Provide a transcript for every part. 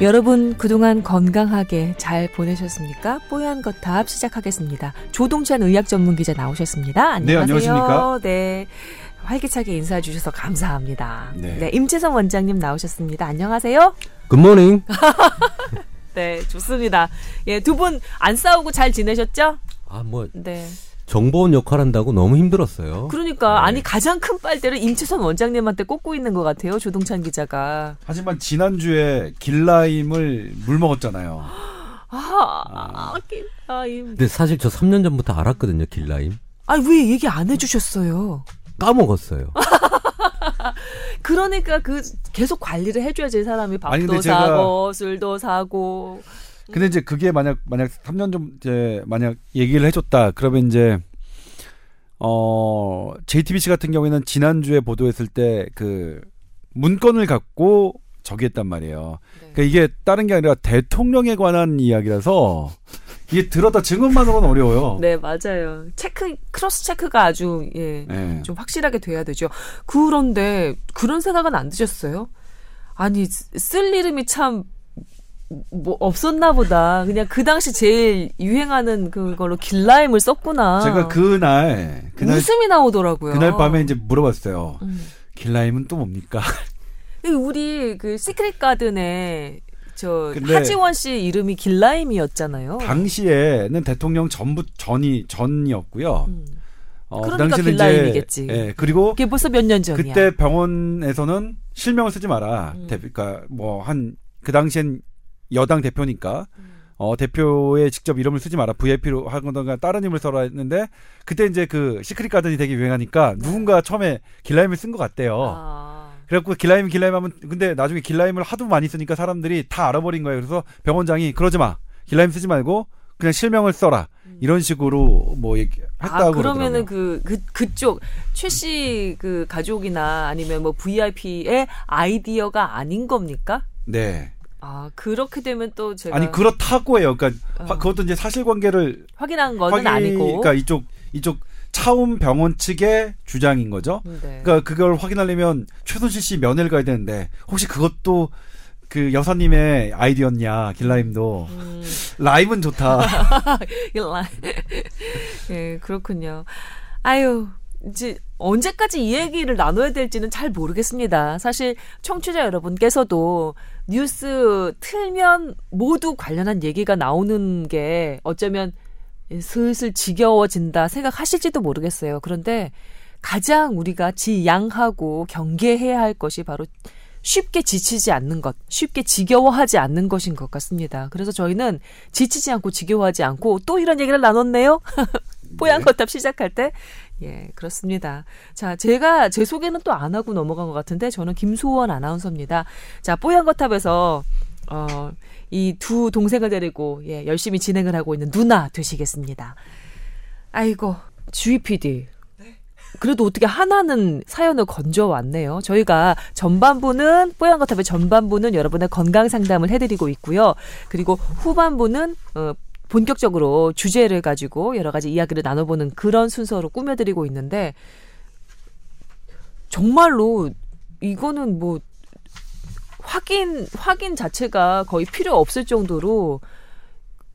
여러분 그동안 건강하게 잘 보내셨습니까? 뽀얀 거탑 시작하겠습니다. 조동찬 의학 전문 기자 나오셨습니다. 안녕하세요. 네, 안녕하십니까? 네. 활기차게 인사해 주셔서 감사합니다. 네. 네, 임채선 원장님 나오셨습니다. 안녕하세요. 굿모닝. 네, 좋습니다. 예, 두 분 안 싸우고 잘 지내셨죠? 아, 뭐. 네. 정보원 역할한다고 너무 힘들었어요. 그러니까 네. 아니 가장 큰 빨대를 임채선 원장님한테 꽂고 있는 것 같아요. 조동찬 기자가. 하지만 지난주에 길라임을 물 먹었잖아요. 길라임. 근데 사실 저 3년 전부터 알았거든요. 길라임. 아니 왜 얘기 안 해주셨어요? 까먹었어요. 그러니까 그 계속 관리를 해줘야지 사람이 밥도 사고 술도 사고. 근데 이제 그게 만약 3년 전 이제 만약 얘기를 해줬다 그러면 이제 JTBC 같은 경우에는 지난주에 보도했을 때 그 문건을 갖고 저기했단 말이에요. 네. 그러니까 이게 다른 게 아니라 대통령에 관한 이야기라서 이게 들었다 증언만으로는 어려워요. 네, 맞아요. 크로스 체크가 아주 좀 확실하게 돼야 되죠. 그런데 그런 생각은 안 드셨어요? 아니 쓸 이름이 참. 뭐 없었나 보다. 그냥 그 당시 제일 유행하는 그걸로 길라임을 썼구나. 제가 그날 웃음이 나오더라고요. 그날 밤에 이제 물어봤어요. 길라임은 또 뭡니까? 우리 그 시크릿 가든에 저 하지원 씨 이름이 길라임이었잖아요. 당시에는 대통령 전이었고요. 그러니까 그 길라임이겠지. 예, 그리고 그게 벌써 몇 년 전이야. 그때 병원에서는 실명을 쓰지 마라. 그러니까 뭐 그 당시엔 여당 대표니까 대표의 직접 이름을 쓰지 마라. VIP로 하거나 다른 이름을 써라 했는데 그때 이제 그 시크릿 가든이 되게 유행하니까 누군가 처음에 길라임을 쓴 것 같대요. 그래갖고 길라임 하면 근데 나중에 길라임을 하도 많이 쓰니까 사람들이 다 알아버린 거예요. 그래서 병원장이 그러지 마. 길라임 쓰지 말고 그냥 실명을 써라. 이런 식으로 뭐 했다고 그러면은 그쪽 최 씨 그 가족이나 아니면 뭐 VIP의 아이디어가 아닌 겁니까? 네. 그렇게 되면 또 제가 아니 그렇다고 해요. 그러니까 그것도 이제 사실관계를 확인한 거는 아니고, 그러니까 이쪽 차움 병원 측의 주장인 거죠. 네. 그러니까 그걸 확인하려면 최순실 씨 면회를 가야 되는데 혹시 그것도 그 여사님의 아이디어였냐 길라임도 라임은 좋다. 네, 그렇군요. 아유. 이제 언제까지 이 얘기를 나눠야 될지는 잘 모르겠습니다. 사실 청취자 여러분께서도 뉴스 틀면 모두 관련한 얘기가 나오는 게 어쩌면 슬슬 지겨워진다 생각하실지도 모르겠어요. 그런데 가장 우리가 지양하고 경계해야 할 것이 바로 쉽게 지치지 않는 것, 쉽게 지겨워하지 않는 것인 것 같습니다. 그래서 저희는 지치지 않고 지겨워하지 않고 또 이런 얘기를 나눴네요. 뽀얀 거탑 시작할 때. 예, 그렇습니다. 자, 제가 제 소개는 또 안 하고 넘어간 것 같은데 저는 김소원 아나운서입니다. 자, 뽀얀 거탑에서 이 두 동생을 데리고 열심히 진행을 하고 있는 누나 되시겠습니다. 아이고, 주희 PD. 그래도 어떻게 하나는 사연을 건져왔네요. 저희가 뽀얀 거탑의 전반부는 여러분의 건강 상담을 해드리고 있고요. 그리고 후반부는 본격적으로 주제를 가지고 여러 가지 이야기를 나눠보는 그런 순서로 꾸며드리고 있는데 정말로 이거는 뭐 확인 자체가 거의 필요 없을 정도로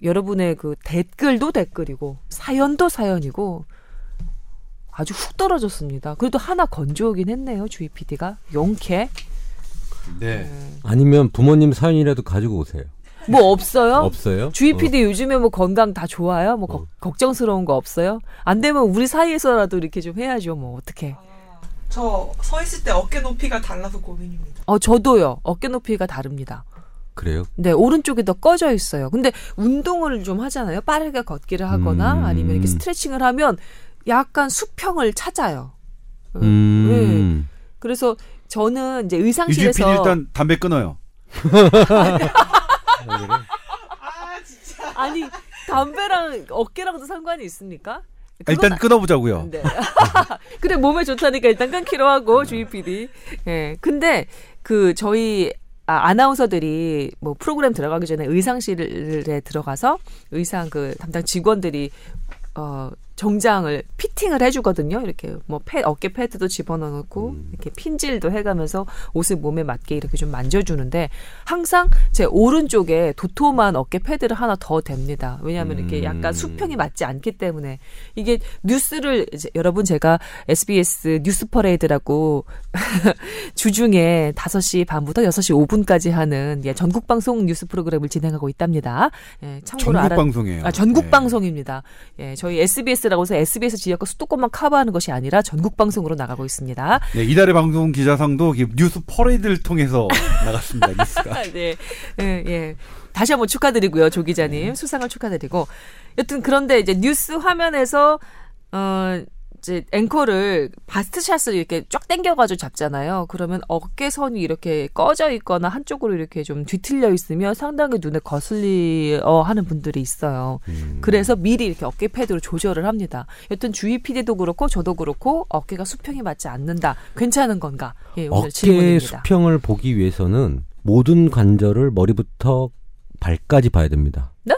여러분의 그 댓글도 댓글이고 사연도 사연이고 아주 훅 떨어졌습니다. 그래도 하나 건져오긴 했네요. 주희 PD가. 용케. 네. 아니면 부모님 사연이라도 가지고 오세요. 뭐 없어요? 없어요. 주희 PD 요즘에 뭐 건강 다 좋아요? 뭐 걱정스러운 거 없어요? 안 되면 우리 사이에서라도 이렇게 좀 해야죠. 뭐 어떻게? 저 서 있을 때 어깨 높이가 달라서 고민입니다. 저도요. 어깨 높이가 다릅니다. 그래요? 네, 오른쪽이 더 꺼져 있어요. 근데 운동을 좀 하잖아요. 빠르게 걷기를 하거나 아니면 이렇게 스트레칭을 하면 약간 수평을 찾아요. 네. 그래서 저는 이제 의상실에서 유지 PD 일단 담배 끊어요. 진짜. 아니 담배랑 어깨랑도 상관이 있습니까? 일단 끊어보자고요. 네. 근데 몸에 좋다니까 일단 끊기로 하고 주희 PD. 네. 근데 그 저희 아나운서들이 뭐 프로그램 들어가기 전에 의상실에 들어가서 의상 그 담당 직원들이 정장을 피팅을 해주거든요. 이렇게 뭐 어깨 패드도 집어넣고 이렇게 핀질도 해가면서 옷을 몸에 맞게 이렇게 좀 만져주는데 항상 제 오른쪽에 도톰한 어깨 패드를 하나 더 댑니다. 왜냐하면 이렇게 약간 수평이 맞지 않기 때문에 이게 뉴스를 이제, 여러분 제가 SBS 뉴스 퍼레이드라고 주중에 5시 반부터 6시 5분까지 하는 예, 전국 방송 뉴스 프로그램을 진행하고 있답니다. 예, 참고로 전국 방송이에요. 아, 전국 네. 방송입니다. 예, 저희 SBS 라고 해서 SBS 지역과 수도권만 커버하는 것이 아니라 전국 방송으로 나가고 있습니다. 네, 이달의 방송 기자상도 뉴스 퍼레이드를 통해서 나갔습니다. 뉴스가. 네, 예, 예. 다시 한번 축하드리고요, 조 기자님 수상을 축하드리고. 여튼 그런데 이제 뉴스 화면에서 이제 앵커를 바스트샷을 이렇게 쫙 당겨가지고 잡잖아요. 그러면 어깨선이 이렇게 꺼져 있거나 한쪽으로 이렇게 좀 뒤틀려 있으면 상당히 눈에 거슬려 하는 분들이 있어요. 그래서 미리 이렇게 어깨 패드로 조절을 합니다. 여튼 주위 PD도 그렇고 저도 그렇고 어깨가 수평이 맞지 않는다. 괜찮은 건가? 예, 오늘 어깨 질문입니다. 수평을 보기 위해서는 모든 관절을 머리부터 발까지 봐야 됩니다. 네?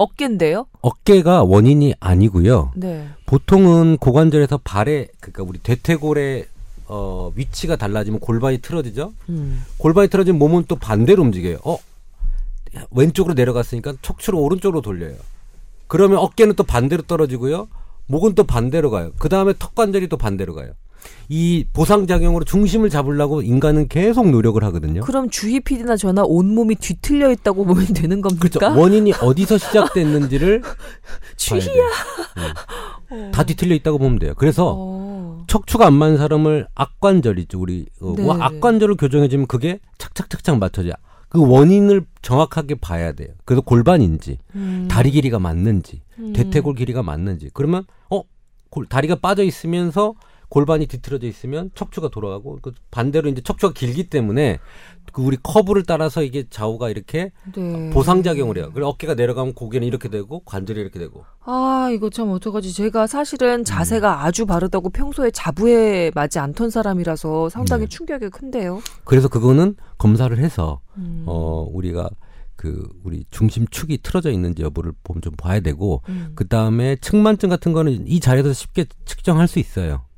어깨인데요? 어깨가 원인이 아니고요. 네. 보통은 고관절에서 발에 그러니까 우리 대퇴골의 위치가 달라지면 골반이 틀어지죠. 골반이 틀어진 몸은 또 반대로 움직여요. 왼쪽으로 내려갔으니까 척추를 오른쪽으로 돌려요. 그러면 어깨는 또 반대로 떨어지고요. 목은 또 반대로 가요. 그 다음에 턱관절이 또 반대로 가요. 이 보상작용으로 중심을 잡으려고 인간은 계속 노력을 하거든요. 그럼 주희 PD나 저나 온몸이 뒤틀려 있다고 보면 되는 겁니까? 그렇죠. 원인이 어디서 시작됐는지를 주희야. 다 뒤틀려 있다고 보면 돼요. 그래서 척추가 안 맞는 사람을 악관절 있죠. 우리 네. 악관절을 교정해주면 그게 착착착착 맞춰져요. 그 원인을 정확하게 봐야 돼요. 그래서 골반인지 다리 길이가 맞는지 대퇴골 길이가 맞는지 그러면 다리가 빠져 있으면서 골반이 뒤틀어져 있으면 척추가 돌아가고 반대로 이제 척추가 길기 때문에 우리 커브를 따라서 이게 좌우가 이렇게 네. 보상작용을 해요. 그리고 어깨가 내려가면 고개는 이렇게 되고 관절이 이렇게 되고. 아 이거 참 어떡하지. 제가 사실은 자세가 아주 바르다고 평소에 자부에 맞지 않던 사람이라서 상당히 충격이 큰데요. 그래서 그거는 검사를 해서 우리가 우리 중심축이 틀어져 있는지 여부를 좀 봐야 되고 그 다음에 측만증 같은 거는 이 자리에서 쉽게 측정할 수 있어요.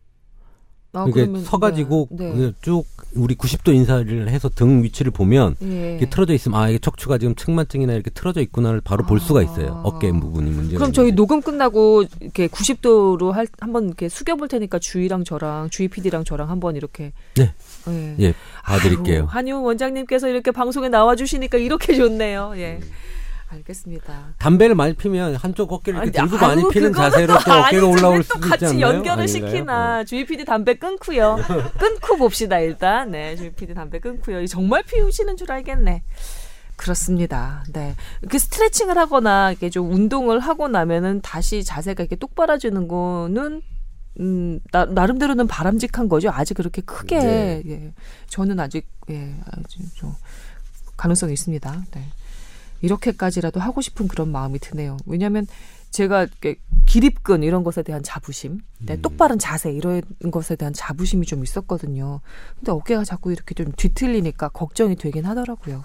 그러니까 서가지고 네. 쭉 우리 90도 인사를 해서 등 위치를 보면 예. 이게 틀어져 있으면 이게 척추가 지금 측만증이나 이렇게 틀어져 있구나를 바로 볼 수가 있어요. 어깨 부분이 문제가. 그럼 저희 녹음 끝나고 이렇게 90도로 한번 이렇게 숙여볼 테니까 주희랑 저랑 주희 PD랑 저랑 한번 이렇게 네. 예, 예 봐드릴게요. 한의원 원장님께서 이렇게 방송에 나와주시니까 이렇게 좋네요. 예. 알겠습니다. 담배를 많이 피면 한쪽 어깨를 이렇게 들고 많이 피는 자세로 또 어깨가 올라올 수 있지 않나요? 같이 연결을 시키나. 주희 PD 담배 끊고요. 끊고 봅시다 일단. 네, 주희 PD 담배 끊고요. 정말 피우시는 줄 알겠네. 그렇습니다. 네, 이렇게 스트레칭을 하거나 이렇게 좀 운동을 하고 나면은 다시 자세가 이렇게 똑바라지는 거는 나름대로는 바람직한 거죠. 아직 그렇게 크게 네. 예, 저는 아직 아직 좀 가능성이 있습니다. 네. 이렇게까지라도 하고 싶은 그런 마음이 드네요. 왜냐하면 제가 기립근 이런 것에 대한 자부심, 똑바른 자세 이런 것에 대한 자부심이 좀 있었거든요. 근데 어깨가 자꾸 이렇게 좀 뒤틀리니까 걱정이 되긴 하더라고요.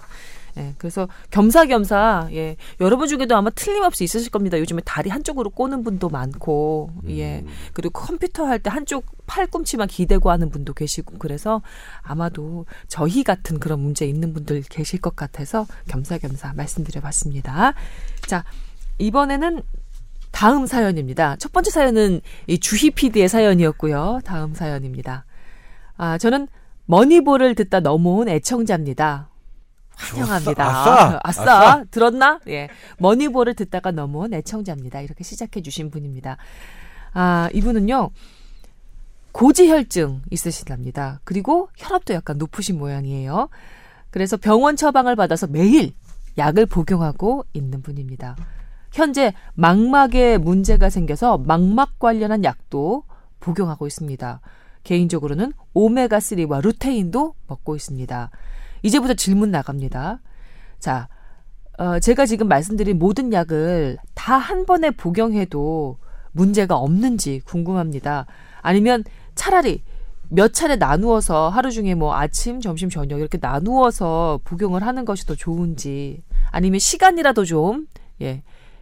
예, 그래서 겸사겸사 예, 여러분 중에도 아마 틀림없이 있으실 겁니다. 요즘에 다리 한쪽으로 꼬는 분도 많고 예, 그리고 컴퓨터 할 때 한쪽 팔꿈치만 기대고 하는 분도 계시고 그래서 아마도 저희 같은 그런 문제 있는 분들 계실 것 같아서 겸사겸사 말씀드려봤습니다. 자, 이번에는 다음 사연입니다. 첫 번째 사연은 이 주희 PD의 사연이었고요. 다음 사연입니다. 아, 저는 머니볼을 듣다 넘어온 애청자입니다. 환영합니다. 아싸. 들었나? 예. 머니볼을 듣다가 넘어온 애청자입니다. 이렇게 시작해 주신 분입니다. 아, 이분은요. 고지혈증 있으시답니다. 그리고 혈압도 약간 높으신 모양이에요. 그래서 병원 처방을 받아서 매일 약을 복용하고 있는 분입니다. 현재 망막에 문제가 생겨서 망막 관련한 약도 복용하고 있습니다. 개인적으로는 오메가3와 루테인도 먹고 있습니다. 이제부터 질문 나갑니다. 자, 제가 지금 말씀드린 모든 약을 다 한 번에 복용해도 문제가 없는지 궁금합니다. 아니면 차라리 몇 차례 나누어서 하루 중에 뭐 아침, 점심, 저녁 이렇게 나누어서 복용을 하는 것이 더 좋은지 아니면 시간이라도 좀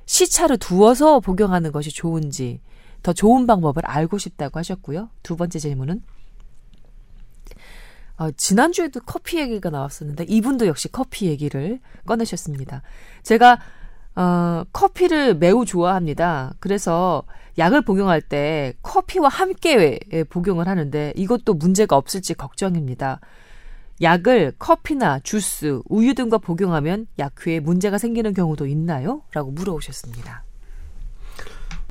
시차를 두어서 복용하는 것이 좋은지 더 좋은 방법을 알고 싶다고 하셨고요. 두 번째 질문은 지난주에도 커피 얘기가 나왔었는데 이분도 역시 커피 얘기를 꺼내셨습니다. 제가 커피를 매우 좋아합니다. 그래서 약을 복용할 때 커피와 함께 복용을 하는데 이것도 문제가 없을지 걱정입니다. 약을 커피나 주스, 우유 등과 복용하면 약효에 문제가 생기는 경우도 있나요? 라고 물어오셨습니다.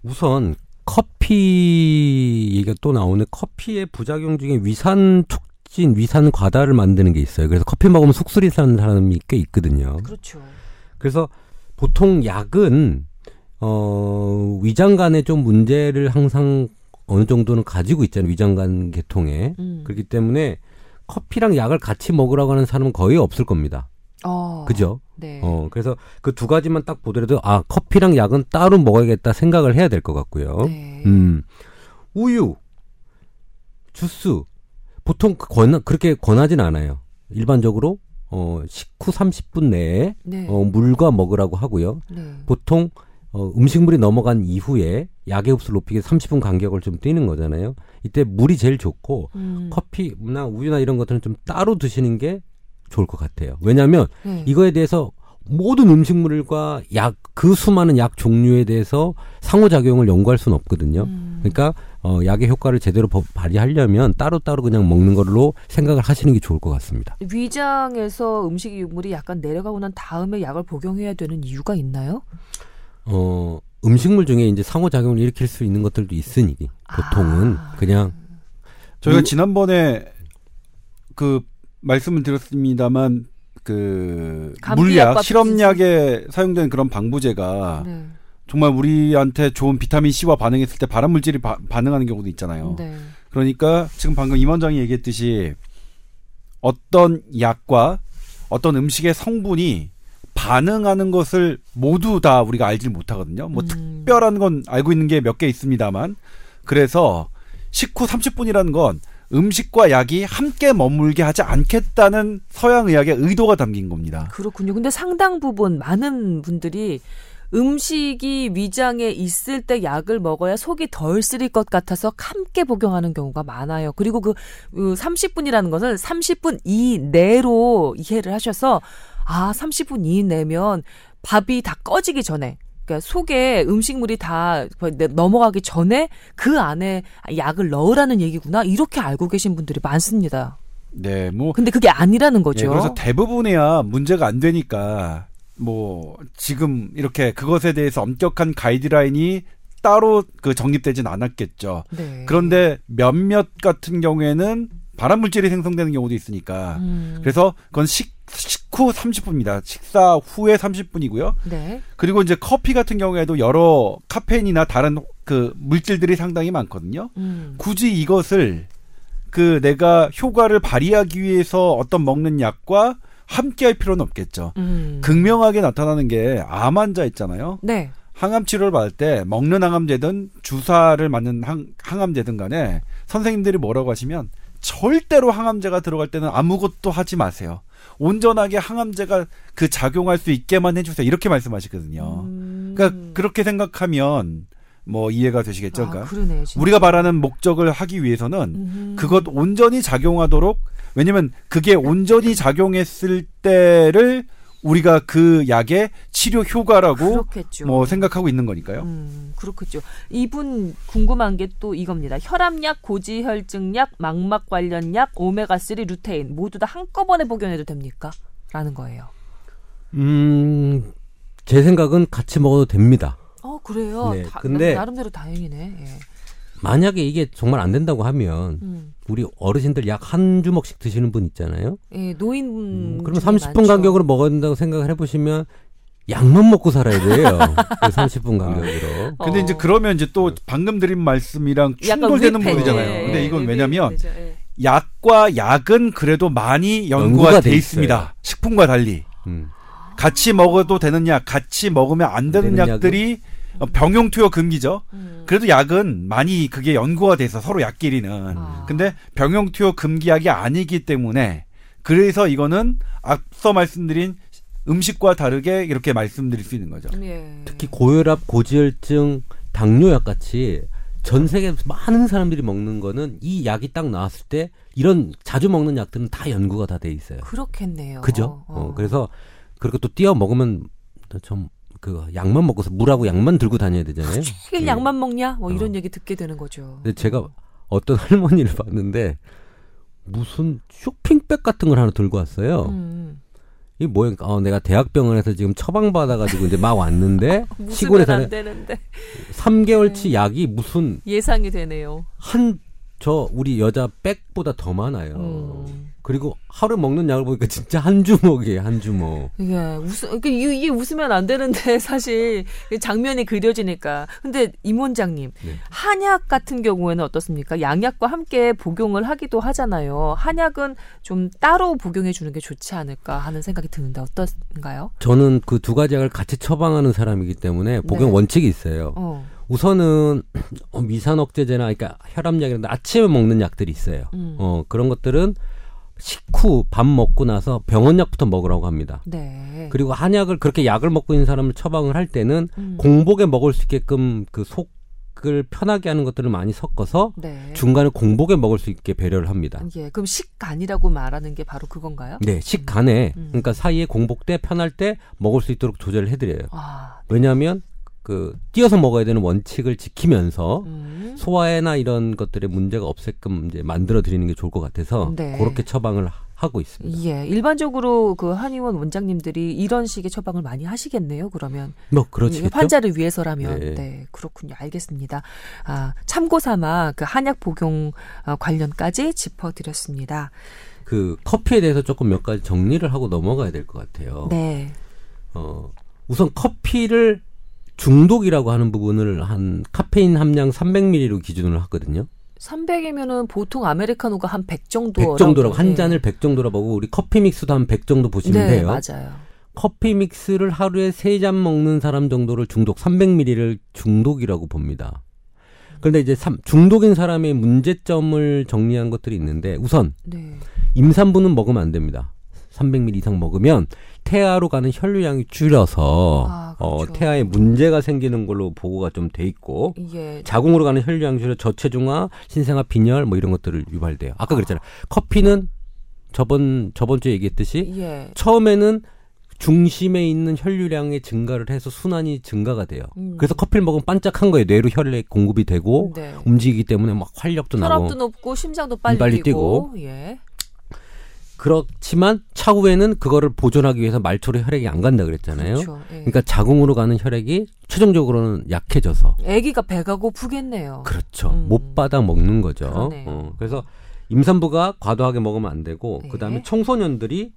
우선 커피 얘기가 또 나오는 커피의 부작용 중에 위산 촉진, 위산 과다를 만드는 게 있어요. 그래서 커피 먹으면 속쓰리 사는 사람이 꽤 있거든요. 그렇죠. 그래서 보통 약은 위장관에 좀 문제를 항상 어느 정도는 가지고 있잖아요. 위장관 계통에. 그렇기 때문에 커피랑 약을 같이 먹으라고 하는 사람은 거의 없을 겁니다. 그죠? 네. 그래서 그 두 가지만 딱 보더라도 커피랑 약은 따로 먹어야겠다 생각을 해야 될 것 같고요. 네. 우유, 주스 보통 그렇게 권하진 않아요. 일반적으로 식후 30분 내에 네. 물과 먹으라고 하고요. 네. 보통 음식물이 넘어간 이후에 약의 흡수를 높이기 30분 간격을 좀 띄는 거잖아요. 이때 물이 제일 좋고 커피나 우유나 이런 것들은 좀 따로 드시는 게 좋을 것 같아요. 왜냐하면 이거에 대해서 모든 음식물과 약, 그 수많은 약 종류에 대해서 상호작용을 연구할 수는 없거든요. 그러니까 약의 효과를 제대로 발휘하려면 따로따로 그냥 먹는 걸로 생각을 하시는 게 좋을 것 같습니다. 위장에서 음식 유물이 약간 내려가고 난 다음에 약을 복용해야 되는 이유가 있나요? 음식물 중에 이제 상호작용을 일으킬 수 있는 것들도 있으니 보통은 그냥 저희가 지난번에 그 말씀을 드렸습니다만 그 물약 실험약에 사용된 그런 방부제가 네. 정말 우리한테 좋은 비타민 C와 반응했을 때 발암물질이 반응하는 경우도 있잖아요. 네. 그러니까 지금 방금 임 원장이 얘기했듯이 어떤 약과 어떤 음식의 성분이 반응하는 것을 모두 다 우리가 알지 못하거든요. 뭐 특별한 건 알고 있는 게 몇 개 있습니다만 그래서 식후 30분이라는 건 음식과 약이 함께 머물게 하지 않겠다는 서양의학의 의도가 담긴 겁니다. 그렇군요. 근데 상당 부분 많은 분들이 음식이 위장에 있을 때 약을 먹어야 속이 덜 쓰릴 것 같아서 함께 복용하는 경우가 많아요. 그리고 그 30분이라는 것을 30분 이내로 이해를 하셔서 30분 이내면 밥이 다 꺼지기 전에 그러니까 속에 음식물이 다 넘어가기 전에 그 안에 약을 넣으라는 얘기구나 이렇게 알고 계신 분들이 많습니다. 네, 뭐 근데 그게 아니라는 거죠. 네, 그래서 대부분이야 문제가 안 되니까 뭐 지금 이렇게 그것에 대해서 엄격한 가이드라인이 따로 그 정립되진 않았겠죠. 네. 그런데 몇몇 같은 경우에는 발암물질이 생성되는 경우도 있으니까 그래서 그건 식후 30분입니다. 식사 후에 30분이고요. 네. 그리고 이제 커피 같은 경우에도 여러 카페인이나 다른 그 물질들이 상당히 많거든요. 굳이 이것을 그 내가 효과를 발휘하기 위해서 어떤 먹는 약과 함께 할 필요는 없겠죠. 극명하게 나타나는 게 암 환자 있잖아요. 네. 항암 치료를 받을 때 먹는 항암제든 주사를 맞는 항암제든 간에 선생님들이 뭐라고 하시면 절대로 항암제가 들어갈 때는 아무것도 하지 마세요. 온전하게 항암제가 그 작용할 수 있게만 해주세요. 이렇게 말씀하시거든요. 그러니까 그렇게 생각하면 뭐 이해가 되시겠죠. 그러니까 그러네요, 우리가 바라는 목적을 하기 위해서는 그것 온전히 작용하도록 왜냐면 그게 온전히 작용했을 때를 우리가 그 약의 치료 효과라고 뭐 생각하고 있는 거니까요. 그렇겠죠. 이분 궁금한 게 또 이겁니다. 혈압약, 고지혈증약, 망막 관련 약, 오메가3, 루테인 모두 다 한꺼번에 복용해도 됩니까? 라는 거예요. 제 생각은 같이 먹어도 됩니다. 그래요? 네, 근데 나름대로 다행이네. 예. 만약에 이게 정말 안 된다고 하면 우리 어르신들 약 한 주먹씩 드시는 분 있잖아요. 예, 노인 그러면 30분 많죠. 간격으로 먹어야 된다고 생각을 해보시면 약만 먹고 살아야 돼요. 30분 간격으로. 근데 이제 그러면 이제 또 방금 드린 말씀이랑 충돌되는 부분이잖아요. 예, 근데 이건 왜냐면 약과 약은 그래도 많이 연구가 돼 있습니다. 식품과 달리. 같이 먹어도 되는 약, 같이 먹으면 안 되는 약들이 병용 투여 금기죠. 그래도 약은 많이 그게 연구가 돼서 서로 약끼리는. 근데 병용 투여 금기약이 아니기 때문에 그래서 이거는 앞서 말씀드린 음식과 다르게 이렇게 말씀드릴 수 있는 거죠. 예. 특히 고혈압, 고지혈증, 당뇨약 같이 전 세계 많은 사람들이 먹는 거는 이 약이 딱 나왔을 때 이런 자주 먹는 약들은 다 연구가 다 돼 있어요. 그렇겠네요. 그죠? 그래서 그렇게 또 띄어 먹으면 좀 그 약만 먹고서 물하고 약만 들고 다녀야 되잖아요. 네. 약만 먹냐? 뭐 이런 얘기 듣게 되는 거죠. 근데 제가 어떤 할머니를 봤는데 무슨 쇼핑백 같은 걸 하나 들고 왔어요. 이 뭐야? 내가 대학병원에서 지금 처방받아가지고 이제 막 왔는데 시골에 사는 3개월치 네. 약이 무슨 예상이 되네요. 우리 여자 백보다 더 많아요. 그리고 하루 먹는 약을 보니까 진짜 한 주먹이에요, 한 주먹. 예, 이게 웃으면 안 되는데 사실 장면이 그려지니까. 근데 임 원장님, 네. 한약 같은 경우에는 어떻습니까? 양약과 함께 복용을 하기도 하잖아요. 한약은 좀 따로 복용해 주는 게 좋지 않을까 하는 생각이 드는데 어떤가요? 저는 그 두 가지 약을 같이 처방하는 사람이기 때문에 복용 네. 원칙이 있어요. 우선은 미산억제제나 그러니까 혈압약이라든지 아침에 먹는 약들이 있어요. 그런 것들은 식후 밥 먹고 나서 병원약부터 먹으라고 합니다. 네. 그리고 한약을 그렇게 약을 먹고 있는 사람을 처방을 할 때는 공복에 먹을 수 있게끔 그 속을 편하게 하는 것들을 많이 섞어서 네. 중간에 공복에 먹을 수 있게 배려를 합니다. 예. 그럼 식간이라고 말하는 게 바로 그건가요? 네. 식간에 그러니까 사이에 공복 때 편할 때 먹을 수 있도록 조절을 해드려요. 아, 네. 왜냐하면 그 띄어서 먹어야 되는 원칙을 지키면서 소화에나 이런 것들의 문제가 없게끔 이제 만들어 드리는 게 좋을 것 같아서 네. 그렇게 처방을 하고 있습니다. 예, 일반적으로 그 한의원 원장님들이 이런 식의 처방을 많이 하시겠네요. 그러면 뭐 그렇죠. 환자를 위해서라면 네. 네, 그렇군요. 알겠습니다. 아, 참고삼아 그 한약 복용 관련까지 짚어드렸습니다. 그 커피에 대해서 조금 몇 가지 정리를 하고 넘어가야 될 것 같아요. 네. 우선 커피를 중독이라고 하는 부분을 한 카페인 함량 300ml로 기준으로 하거든요. 300이면은 보통 아메리카노가 한 100 정도. 100 정도라고. 한 잔을 100 정도라고 하고 우리 커피 믹스도 한 100 정도 보시면 돼요. 네, 맞아요. 커피 믹스를 하루에 3잔 먹는 사람 정도를 중독, 300ml를 중독이라고 봅니다. 그런데 이제 중독인 사람의 문제점을 정리한 것들이 있는데 우선 네. 임산부는 먹으면 안 됩니다. 300ml 이상 먹으면 태아로 가는 혈류량이 줄여서 그렇죠. 태아에 문제가 생기는 걸로 보고가 좀 돼 있고 예. 자궁으로 가는 혈류량이 줄여 저체중아, 신생아 빈혈 뭐 이런 것들을 유발돼요. 아까 그랬잖아요. 커피는 저번 주에 얘기했듯이 예. 처음에는 중심에 있는 혈류량의 증가를 해서 순환이 증가가 돼요. 그래서 커피를 먹으면 반짝한 거예요. 뇌로 혈액 공급이 되고 네. 움직이기 때문에 막 활력도 혈압도 나고 혈압도 높고 심장도 빨리 뛰고 예. 그렇지만 차후에는 그거를 보존하기 위해서 말초로 혈액이 안 간다 그랬잖아요. 그렇죠, 예. 그러니까 자궁으로 가는 혈액이 최종적으로는 약해져서 아기가 배가 고프겠네요. 그렇죠. 못 받아 먹는 거죠. 그래서 임산부가 과도하게 먹으면 안 되고 네. 그다음에 청소년들이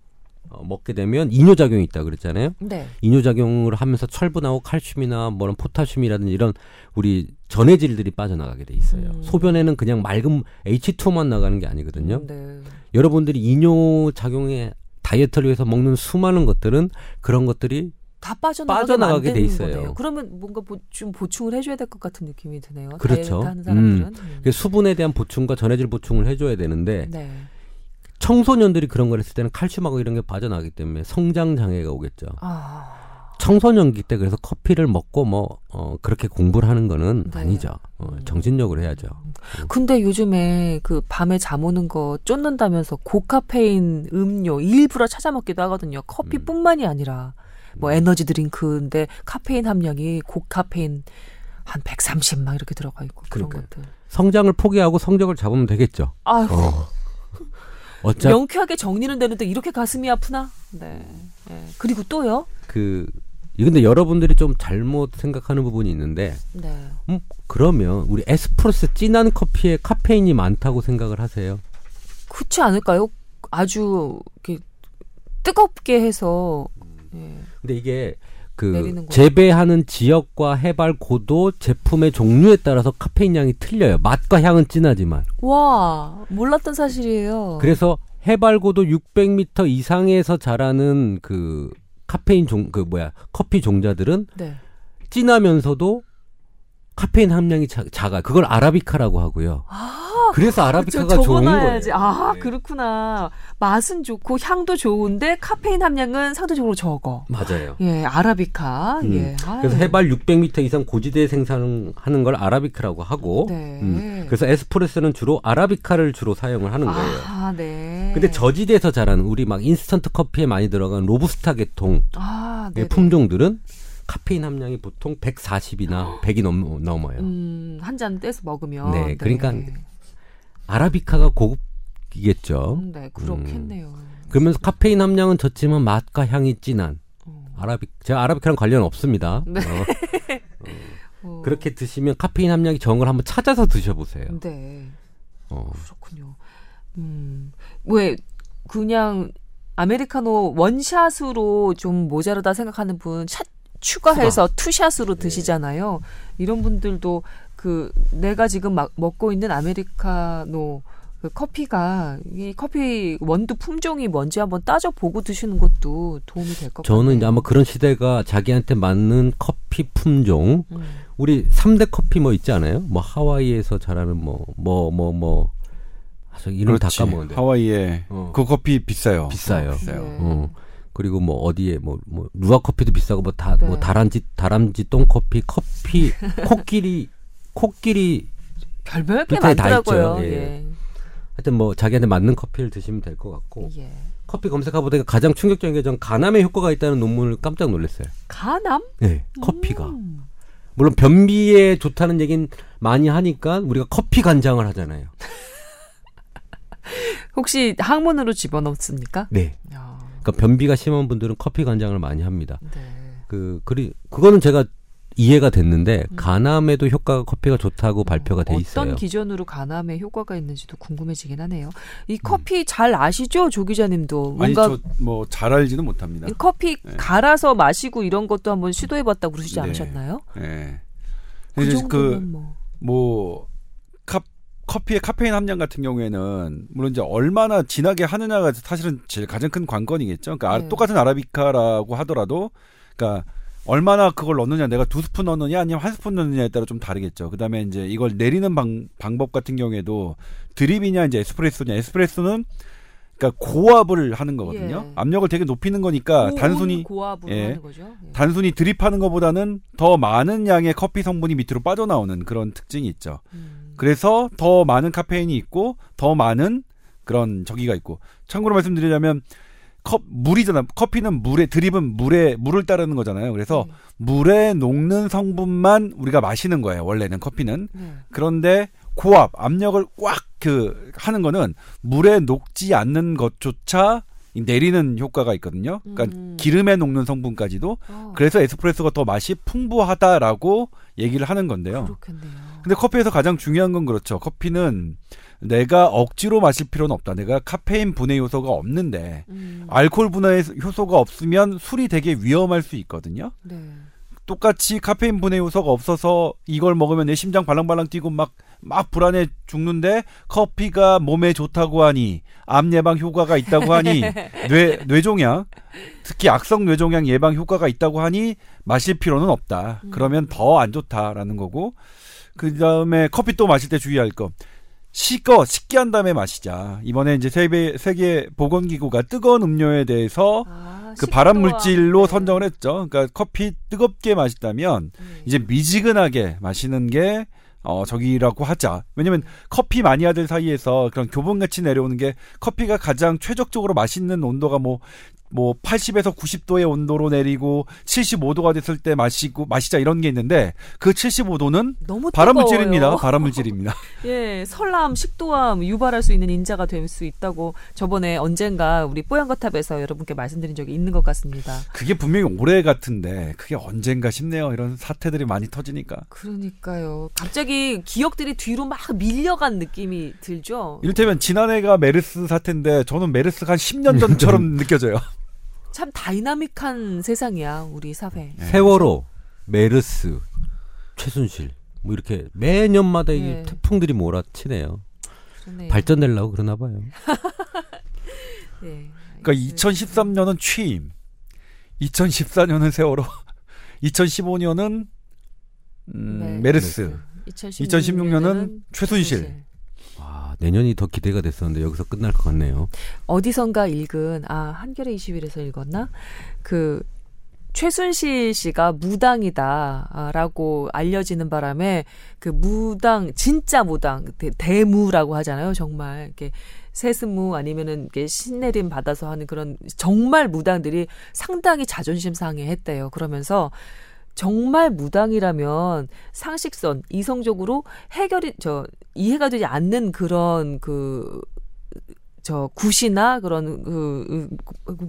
먹게 되면 이뇨작용이 있다 그랬잖아요. 네. 이뇨작용을 하면서 철분하고 칼슘이나 뭐 포타슘이라든지 이런 우리 전해질들이 빠져나가게 돼 있어요. 소변에는 그냥 맑은 H2만 나가는 게 아니거든요. 네. 여러분들이 이뇨작용에 다이어트를 위해서 먹는 수많은 것들은 그런 것들이 다 빠져나가게 돼 있어요. 거네요. 그러면 뭔가 좀 보충을 해줘야 될 것 같은 느낌이 드네요. 그렇죠. 다이어트 하는 사람들은. 수분에 대한 보충과 전해질 보충을 해줘야 되는데 네. 청소년들이 그런 걸 했을 때는 칼슘하고 이런 게 빠져나가기 때문에 성장 장애가 오겠죠. 청소년기 때 그래서 커피를 먹고 그렇게 공부를 하는 거는 네. 아니죠. 정신력으로 해야죠. 근데 요즘에 그 밤에 잠 오는 거 쫓는다면서 고카페인 음료 일부러 찾아 먹기도 하거든요. 커피뿐만이 아니라 뭐 에너지 드링크인데 카페인 함량이 고카페인 한 130 막 이렇게 들어가 있고 그런 것들. 성장을 포기하고 성적을 잡으면 되겠죠. 명쾌하게 정리는 되는데 이렇게 가슴이 아프나? 네. 네. 그리고 또요? 근데 여러분들이 좀 잘못 생각하는 부분이 있는데 네. 그러면 우리 에스프레소 진한 커피에 카페인이 많다고 생각을 하세요? 그렇지 않을까요? 아주 이렇게 뜨겁게 해서 예. 근데 이게 재배하는 지역과 해발, 고도, 제품의 종류에 따라서 카페인 양이 틀려요. 맛과 향은 진하지만. 와, 몰랐던 사실이에요. 그래서 해발 고도 600m 이상에서 자라는 커피 종자들은 네. 진하면서도 카페인 함량이 작아. 그걸 아라비카라고 하고요. 그래서 아라비카가 그렇죠, 좋은 거예요. 아, 그렇구나. 맛은 좋고 향도 좋은데 카페인 함량은 상대적으로 적어. 맞아요. 예, 아라비카. 예. 그래서 해발 600m 이상 고지대에 생산하는 걸 아라비카라고 하고, 네. 그래서 에스프레소는 주로 아라비카를 주로 사용을 하는 거예요. 아, 네. 근데 저지대에서 자라는 우리 막 인스턴트 커피에 많이 들어간 로부스타 계통의 품종들은 카페인 함량이 보통 140이나 100이 넘어요. 한 잔 떼서 먹으면. 네, 네. 그러니까 아라비카가 고급이겠죠. 네, 그렇겠네요. 그러면서 카페인 함량은 젖지만 맛과 향이 진한 제가 아라비카랑 관련 없습니다. 네. 그렇게 드시면 카페인 함량이 적은 걸 한번 찾아서 드셔보세요. 네. 그렇군요. 왜 그냥 아메리카노 원샷으로 좀 모자르다 생각하는 분 추가해서 투샷으로 드시잖아요. 네. 이런 분들도 그 내가 지금 막 먹고 있는 아메리카노 그 커피가 이 커피 원두 품종이 뭔지 한번 따져보고 드시는 것도 도움이 될 것 같아요. 저는 이제 아마 그런 시대가 자기한테 맞는 커피 품종, 우리 3대 커피 뭐 있지 않아요? 뭐 하와이에서 자라는 이름을 다 까먹는데 하와이에 그 커피 비싸요. 비싸요. 네. 그리고 뭐 어디에 뭐 루아 커피도 비싸고 뭐 다람쥐 똥커피, 코끼리 별별 게 많더라고요. 예. 예. 하여튼 뭐 자기한테 맞는 커피를 드시면 될 것 같고. 예. 커피 검색해보다가 가장 충격적인 게 전 가남에 효과가 있다는 논문을 깜짝 놀랐어요. 가남? 네, 커피가. 물론 변비에 좋다는 얘기는 많이 하니까 우리가 커피 간장을 하잖아요. 혹시 항문으로 집어넣습니까? 네. 그러니까 변비가 심한 분들은 커피 간장을 많이 합니다. 네. 그거는 제가 이해가 됐는데 간암에도 효과가 커피가 좋다고 발표가 돼 있어요. 어떤 기준으로 간암에 효과가 있는지도 궁금해지긴 하네요. 이 커피 잘 아시죠? 조 기자님도. 뭔가 아니, 저 잘 알지는 못합니다. 커피 갈아서 마시고 이런 것도 한번 시도해봤다고 그러시지 않으셨나요? 네. 그 정도면 커피의 카페인 함량 같은 경우에는 물론 이제 얼마나 진하게 하느냐가 사실은 제일 가장 큰 관건이겠죠. 그러니까 똑같은 아라비카라고 하더라도 그러니까 얼마나 그걸 넣느냐, 내가 2스푼 넣느냐 아니면 1스푼 넣느냐에 따라 좀 다르겠죠. 그다음에 이제 이걸 내리는 방법 같은 경우에도 드립이냐 이제 에스프레소냐. 에스프레소는 그러니까 고압을 하는 거거든요. 예. 압력을 되게 높이는 거니까 단순히 고압으로 하는 거죠. 예. 단순히 드립하는 것보다는 더 많은 양의 커피 성분이 밑으로 빠져나오는 그런 특징이 있죠. 그래서 더 많은 카페인이 있고 더 많은 그런 저기가 있고. 참고로 말씀드리자면 물이잖아. 커피는 물에, 드립은 물을 따르는 거잖아요. 그래서 물에 녹는 성분만 우리가 마시는 거예요. 원래는 커피는. 그런데 고압, 압력을 꽉 하는 거는 물에 녹지 않는 것조차 내리는 효과가 있거든요. 그러니까 기름에 녹는 성분까지도. 그래서 에스프레소가 더 맛이 풍부하다라고 얘기를 하는 건데요. 그렇겠네요. 근데 커피에서 가장 중요한 건 그렇죠. 커피는 내가 억지로 마실 필요는 없다. 내가 카페인 분해 요소가 없는데 알코올 분해 효소가 없으면 술이 되게 위험할 수 있거든요. 네. 똑같이 카페인 분해 요소가 없어서 이걸 먹으면 내 심장 발랑발랑 뛰고 막 불안해 죽는데 커피가 몸에 좋다고 하니 암 예방 효과가 있다고 하니 뇌종양 특히 악성 뇌종양 예방 효과가 있다고 하니 마실 필요는 없다. 그러면 더 안 좋다라는 거고. 그다음에 커피 또 마실 때 주의할 거. 식게 한 다음에 마시자. 이번에 이제 세계 보건기구가 뜨거운 음료에 대해서 발암 물질로 선정을 했죠. 그러니까 커피 뜨겁게 마신다면 이제 미지근하게 마시는 게 저기라고 하자. 왜냐면 커피 마니아들 사이에서 그런 교본같이 내려오는 게 커피가 가장 최적적으로 맛있는 온도가 뭐 80에서 90도의 온도로 내리고 75도가 됐을 때 마시자 이런 게 있는데 그 75도는 발암물질입니다. 예, 설람, 식도암 유발할 수 있는 인자가 될 수 있다고 저번에 언젠가 우리 뽀얀거탑에서 여러분께 말씀드린 적이 있는 것 같습니다. 그게 분명히 올해 같은데 그게 언젠가 싶네요. 이런 사태들이 많이 터지니까. 그러니까요. 갑자기 기억들이 뒤로 막 밀려간 느낌이 들죠. 이를테면 지난해가 메르스 사태인데 저는 메르스가 한 10년 전처럼 느껴져요. 참 다이나믹한 세상이야 우리 사회. 네. 세월호, 메르스, 최순실 뭐 이렇게 매년마다 이 태풍들이 몰아치네요. 그러네요. 발전되려고 그러나 봐요. 네, 그러니까 2013년은 취임, 2014년은 세월호, 2015년은 메르스, 2016년은 최순실. 와. 내년이 더 기대가 됐었는데 여기서 끝날 것 같네요. 어디선가 읽은, 한겨레 21에서 읽었나? 최순실 씨가 무당이다라고 알려지는 바람에 무당, 진짜 무당, 대무라고 하잖아요. 정말 이렇게 세스무 아니면은 이렇게 신내림 받아서 하는 그런 정말 무당들이 상당히 자존심 상해했대요. 그러면서 정말 무당이라면 상식선, 이성적으로 이해가 되지 않는 그런 굿이나 그런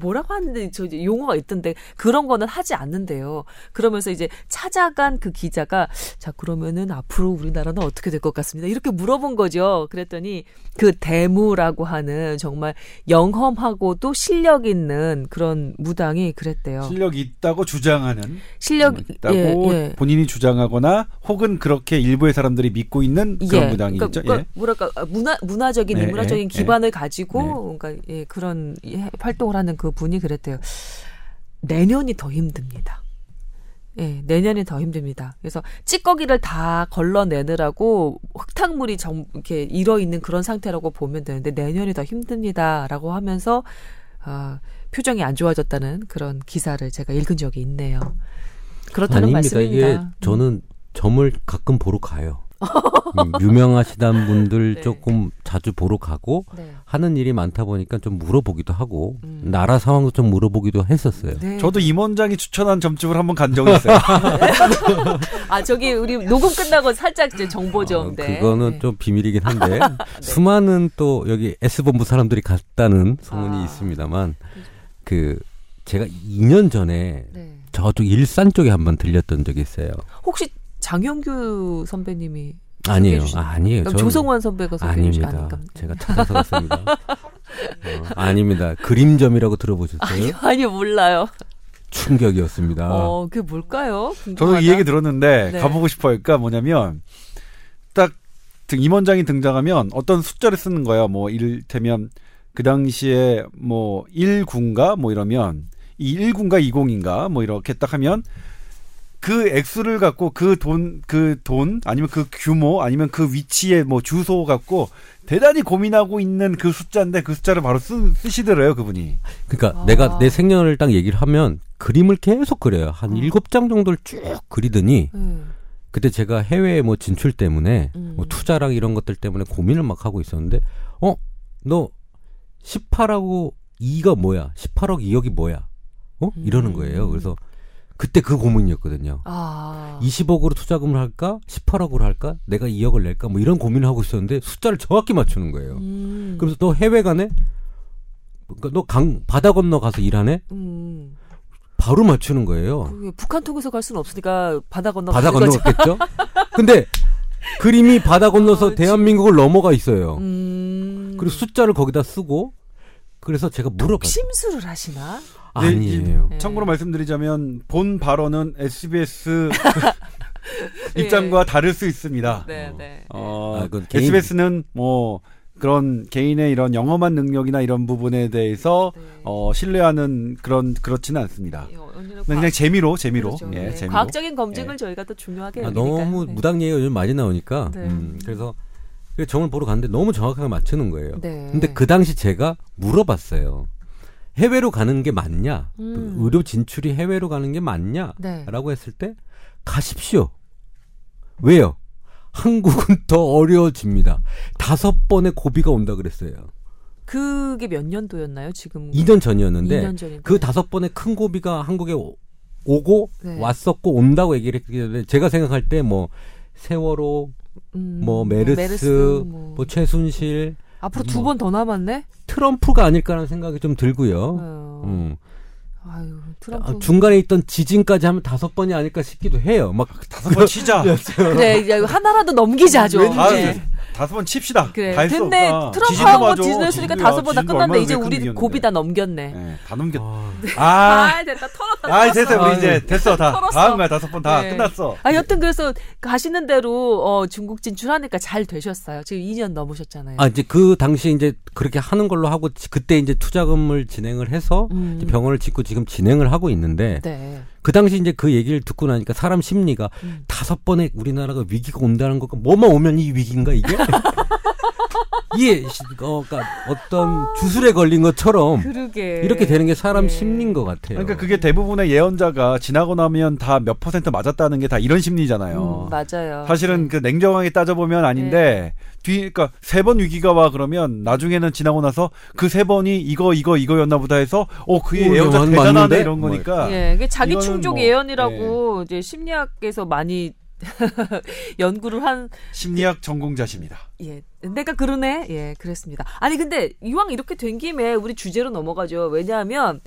뭐라고 하는데 용어가 있던데 그런 거는 하지 않는데요. 그러면서 이제 찾아간 그 기자가 자 그러면은 앞으로 우리나라는 어떻게 될 것 같습니다. 이렇게 물어본 거죠. 그랬더니 그 대무라고 하는 정말 영험하고도 실력 있는 그런 무당이 그랬대요. 실력 있다고 주장하는 있다고 본인이 주장하거나 혹은 그렇게 일부의 사람들이 믿고 있는 그런 무당이죠. 그러니까 뭐랄까 문화적인 인문학적인 기반을 가지고 그런 활동을 하는 그 분이 그랬대요. 내년이 더 힘듭니다. 내년이 더 힘듭니다. 그래서 찌꺼기를 다 걸러내느라고 흙탕물이 이렇게 일어있는 그런 상태라고 보면 되는데 내년이 더 힘듭니다라고 하면서 표정이 안 좋아졌다는 그런 기사를 제가 읽은 적이 있네요. 그렇다는 말씀입니다. 이게 저는 점을 가끔 보러 가요. 유명하시단 분들 조금 자주 보러 가고 하는 일이 많다 보니까 좀 물어보기도 하고 나라 상황도 좀 물어보기도 했었어요. 저도 임원장이 추천한 점집을 한번 간 적이 있어요. 저기 우리 녹음 끝나고 살짝 정보 좀. 그거는 좀 비밀이긴 한데 수많은 또 여기 S본부 사람들이 갔다는 소문이 있습니다만 제가 2년 전에 저쪽 일산 쪽에 한번 들렸던 적이 있어요. 혹시 장영규 선배님이 아니에요. 조성환 선배가 아닙니다. 제가 찾아서 갔습니다. 아닙니다. 그림점이라고 들어보셨어요? 아니요, 몰라요. 충격이었습니다. 그게 뭘까요? 궁금하다. 저도 이 얘기 들었는데 가보고 싶어요. 뭐냐면 딱 임원장이 등장하면 어떤 숫자를 쓰는 거예요. 뭐 이를테면 그 당시에 뭐 1군가 뭐 이러면 이 1군가 2공인가 뭐 이렇게 딱 하면 그 액수를 갖고 그 돈 아니면 그 규모 아니면 그 위치의 뭐 주소 갖고 대단히 고민하고 있는 그 숫자인데 그 숫자를 바로 쓰시더래요 그분이. 그러니까 내가 내 생년을 딱 얘기를 하면 그림을 계속 그려요. 한 7장 정도를 쭉 그리더니 그때 제가 해외에 뭐 진출 때문에 뭐 투자랑 이런 것들 때문에 고민을 막 하고 있었는데 너 18하고 2가 뭐야? 18억 2억이 뭐야? 이러는 거예요. 그래서 그때 그 고민이었거든요. 20억으로 투자금을 할까? 18억으로 할까? 내가 2억을 낼까? 뭐 이런 고민을 하고 있었는데 숫자를 정확히 맞추는 거예요. 그래서 너 해외 가네? 그러니까 너 바다 건너 가서 일하네? 바로 맞추는 거예요. 북한 통해서 갈 수는 없으니까 바다 건너 갔겠죠? 근데 그림이 바다 건너서 대한민국을 넘어가 있어요. 그리고 숫자를 거기다 쓰고 그래서 제가 물어봤어요. 심술을 하시나? 아니에요. 참고로 말씀드리자면 본 발언은 SBS 입장과 다를 수 있습니다. SBS는 뭐 그런 개인의 이런 영험한 능력이나 이런 부분에 대해서 신뢰하는 그렇지는 않습니다. 그냥 재미로. 그렇죠. 재미로. 과학적인 검증을 저희가 더 중요하게 여기니까요. 너무 무당 얘기가 요즘 많이 나오니까 그래서 점을 보러 갔는데 너무 정확하게 맞추는 거예요. 근데 그 당시 제가 물어봤어요. 해외로 가는 게 맞냐? 의료 진출이 해외로 가는 게 맞냐? 라고 했을 때 가십시오. 왜요? 한국은 더 어려워집니다. 5번의 고비가 온다 그랬어요. 그게 몇 년도였나요? 지금 2년 전이었는데 2년 전인데. 그 5번의 큰 고비가 한국에 오고 왔었고 온다고 얘기를 했기 때문에 제가 생각할 때 뭐 세월호, 뭐 메르스, 뭐 최순실 앞으로 2번 더 남았네? 트럼프가 아닐까라는 생각이 좀 들고요. 트럼프. 중간에 있던 지진까지 하면 5번이 아닐까 싶기도 해요. 막 5번 치자. 그래, 하나라도 넘기자 좀. 5번 칩시다. 그래. 근데 트럼프하고 지진했으니까 5번 다 끝났는데 이제 우리 고비 다 넘겼네. 다 넘겼. 됐다. 털었다. 됐어. 우리 이제 됐어 다. 다음 날 5번 다 끝났어. 여튼 그래서 가시는 대로 중국 진출하니까 잘 되셨어요. 지금 2년 넘으셨잖아요. 이제 그 당시 이제 그렇게 하는 걸로 하고 그때 이제 투자금을 진행을 해서 병원을 짓고 지금 진행을 하고 있는데 그 당시 이제 그 얘기를 듣고 나니까 사람 심리가 5번에 우리나라가 위기가 온다는 것과 뭐만 오면 이 위기인가 이게 예, 그러니까 어떤 주술에 걸린 것처럼 그러게. 이렇게 되는 게 사람 예. 심리인 것 같아요. 그러니까 그게 대부분의 예언자가 지나고 나면 다 몇 %퍼센트 맞았다는 게 다 이런 심리잖아요. 맞아요. 사실은 네. 그 냉정하게 따져보면 아닌데 네. 뒤 그러니까 세 번 위기가 와 그러면 나중에는 지나고 나서 그 세 번이 이거였나 보다 해서 그의 예언자 대단하네 이런 거니까. 예, 이게 자기 충족 예언이라고 예. 이제 심리학에서 많이 연구를 한 심리학 전공자십니다. 예, 내가 그러네. 예, 그랬습니다. 아니 근데 이왕 이렇게 된 김에 우리 주제로 넘어가죠. 왜냐하면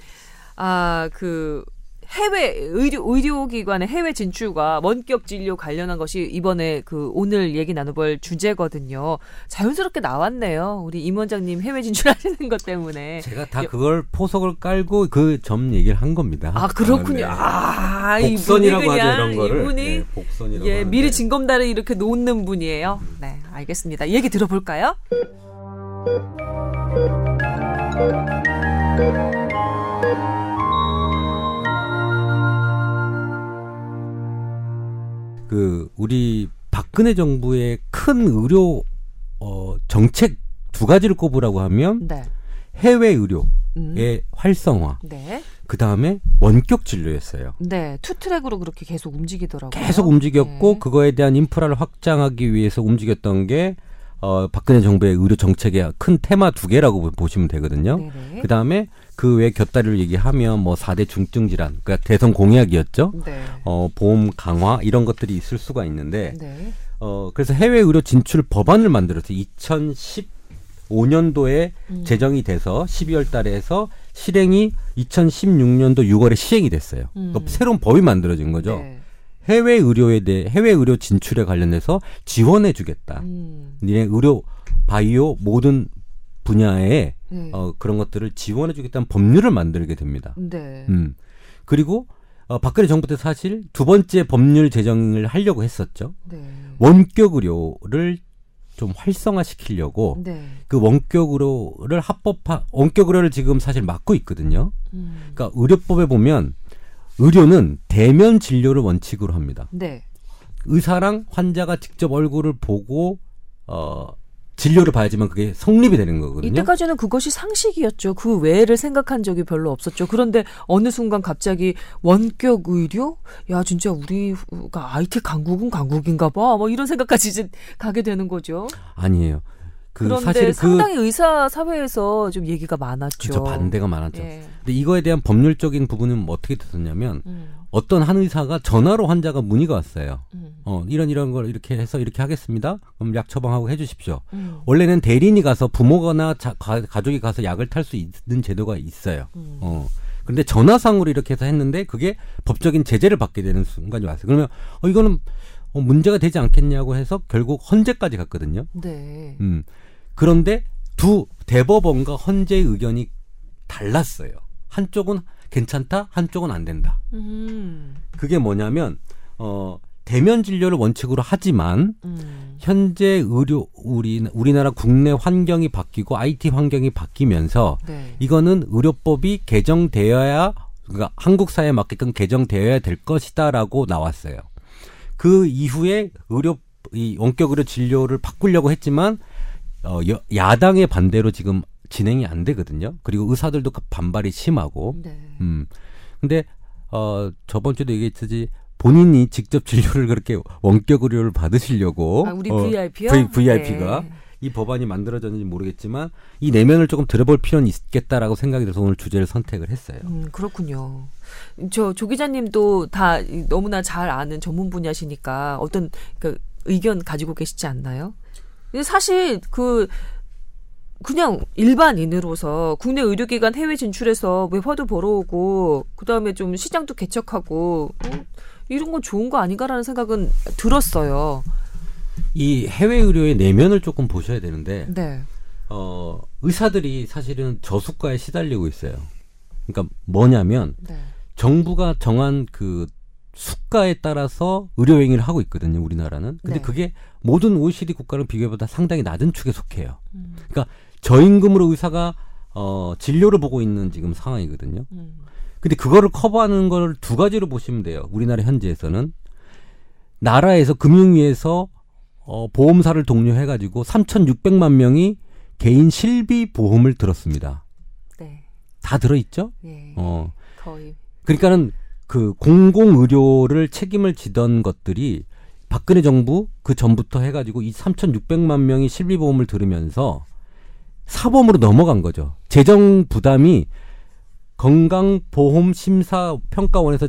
그 해외 의료기관의 해외 진출과 원격 진료 관련한 것이 이번에 그 오늘 얘기 나눠볼 주제거든요. 자연스럽게 나왔네요. 우리 임 원장님 해외 진출하시는 것 때문에 제가 다 그걸 포석을 깔고 그 점 얘기를 한 겁니다. 아 그렇군요. 복선이라고 하죠 이런 거를. 이분이 네, 복선이라고 예, 미리 징검다리를 이렇게 놓는 분이에요. 네, 알겠습니다. 얘기 들어볼까요? 그 우리 박근혜 정부의 큰 의료 정책 두 가지를 꼽으라고 하면 네. 해외 의료의 활성화, 네. 그 다음에 원격 진료였어요. 네, 투트랙으로 그렇게 계속 움직이더라고요. 계속 움직였고 네. 그거에 대한 인프라를 확장하기 위해서 움직였던 게 박근혜 정부의 의료 정책의 큰 테마 두 개라고 보시면 되거든요. 그 다음에 그 외 곁다리를 얘기하면 뭐 4대 중증 질환, 그러니까 대선 공약이었죠. 네. 보험 강화 이런 것들이 있을 수가 있는데 네. 그래서 해외 의료 진출 법안을 만들어서 2015년도에 제정이 돼서 12월 달에 해서 실행이 2016년도 6월에 시행이 됐어요. 그러니까 새로운 법이 만들어진 거죠. 네. 해외 의료에 대해 해외 의료 진출에 관련해서 지원해 주겠다. 니네 의료, 바이오 모든 분야에 그런 것들을 지원해 주겠다는 법률을 만들게 됩니다. 네. 그리고 박근혜 정부 때 사실 두 번째 법률 제정을 하려고 했었죠. 네. 원격 의료를 좀 활성화시키려고 네. 그 원격 의료를 합법화, 원격 의료를 지금 사실 막고 있거든요. 그러니까 의료법에 보면 의료는 대면 진료를 원칙으로 합니다. 네. 의사랑 환자가 직접 얼굴을 보고 진료를 봐야지만 그게 성립이 되는 거거든요. 이때까지는 그것이 상식이었죠. 그 외를 생각한 적이 별로 없었죠. 그런데 어느 순간 갑자기 원격 의료? 야 진짜 우리가 IT 강국은 강국인가 봐. 뭐 이런 생각까지 이제 가게 되는 거죠. 아니에요. 그런데 사실 상당히 의사 사회에서 좀 얘기가 많았죠. 그렇죠. 반대가 많았죠. 예. 근데 이거에 대한 법률적인 부분은 어떻게 됐었냐면 어떤 한 의사가 전화로 환자가 문의가 왔어요. 이런 걸 이렇게 해서 이렇게 하겠습니다. 그럼 약 처방하고 해주십시오. 원래는 대리인이 가서 부모거나 가족이 가서 약을 탈 수 있는 제도가 있어요. 근데 전화상으로 이렇게 해서 했는데 그게 법적인 제재를 받게 되는 순간이 왔어요. 그러면 이거는 문제가 되지 않겠냐고 해서 결국 헌재까지 갔거든요. 네. 그런데 두 대법원과 헌재의 의견이 달랐어요. 한쪽은 괜찮다, 한쪽은 안 된다. 그게 뭐냐면 대면 진료를 원칙으로 하지만 현재 우리나라 국내 환경이 바뀌고 IT 환경이 바뀌면서 네. 이거는 의료법이 개정되어야 그러니까 한국 사회에 맞게끔 개정되어야 될 것이다라고 나왔어요. 그 이후에 원격 의료 진료를 바꾸려고 했지만 야당의 반대로 지금 진행이 안 되거든요. 그리고 의사들도 반발이 심하고. 네. 근데 저번 주도 얘기했듯이 본인이 직접 진료를 그렇게 원격 의료를 받으시려고 우리 VIP요? VIP가 네. 이 법안이 만들어졌는지 모르겠지만 이 내면을 조금 들어볼 필요는 있겠다라고 생각이 들어서 오늘 주제를 선택을 했어요. 그렇군요. 조 기자님도 다 너무나 잘 아는 전문 분야시니까 어떤 의견 가지고 계시지 않나요? 사실 그냥 일반인으로서 국내 의료기관 해외 진출해서 외화도 벌어오고 그다음에 좀 시장도 개척하고 이런 건 좋은 거 아닌가라는 생각은 들었어요. 이 해외 의료의 내면을 조금 보셔야 되는데 네. 의사들이 사실은 저수가에 시달리고 있어요. 그러니까 뭐냐면 네. 정부가 정한 그 수가에 따라서 의료행위를 하고 있거든요. 우리나라는. 근데 네. 그게 모든 OECD 국가랑 비교해보다 상당히 낮은 축에 속해요. 그러니까 저임금으로 의사가 진료를 보고 있는 지금 상황이거든요. 근데 그거를 커버하는 걸 두 가지로 보시면 돼요. 우리나라 현재에서는 나라에서 금융위에서 보험사를 독려해가지고 3,600만 명이 개인 실비 보험을 들었습니다. 네. 다 들어있죠? 네. 거의. 그러니까는 그 공공의료를 책임을 지던 것들이 박근혜 정부 그 전부터 해가지고 이 3,600만 명이 실비보험을 들으면서 사보험으로 넘어간 거죠. 재정 부담이 건강보험심사평가원에서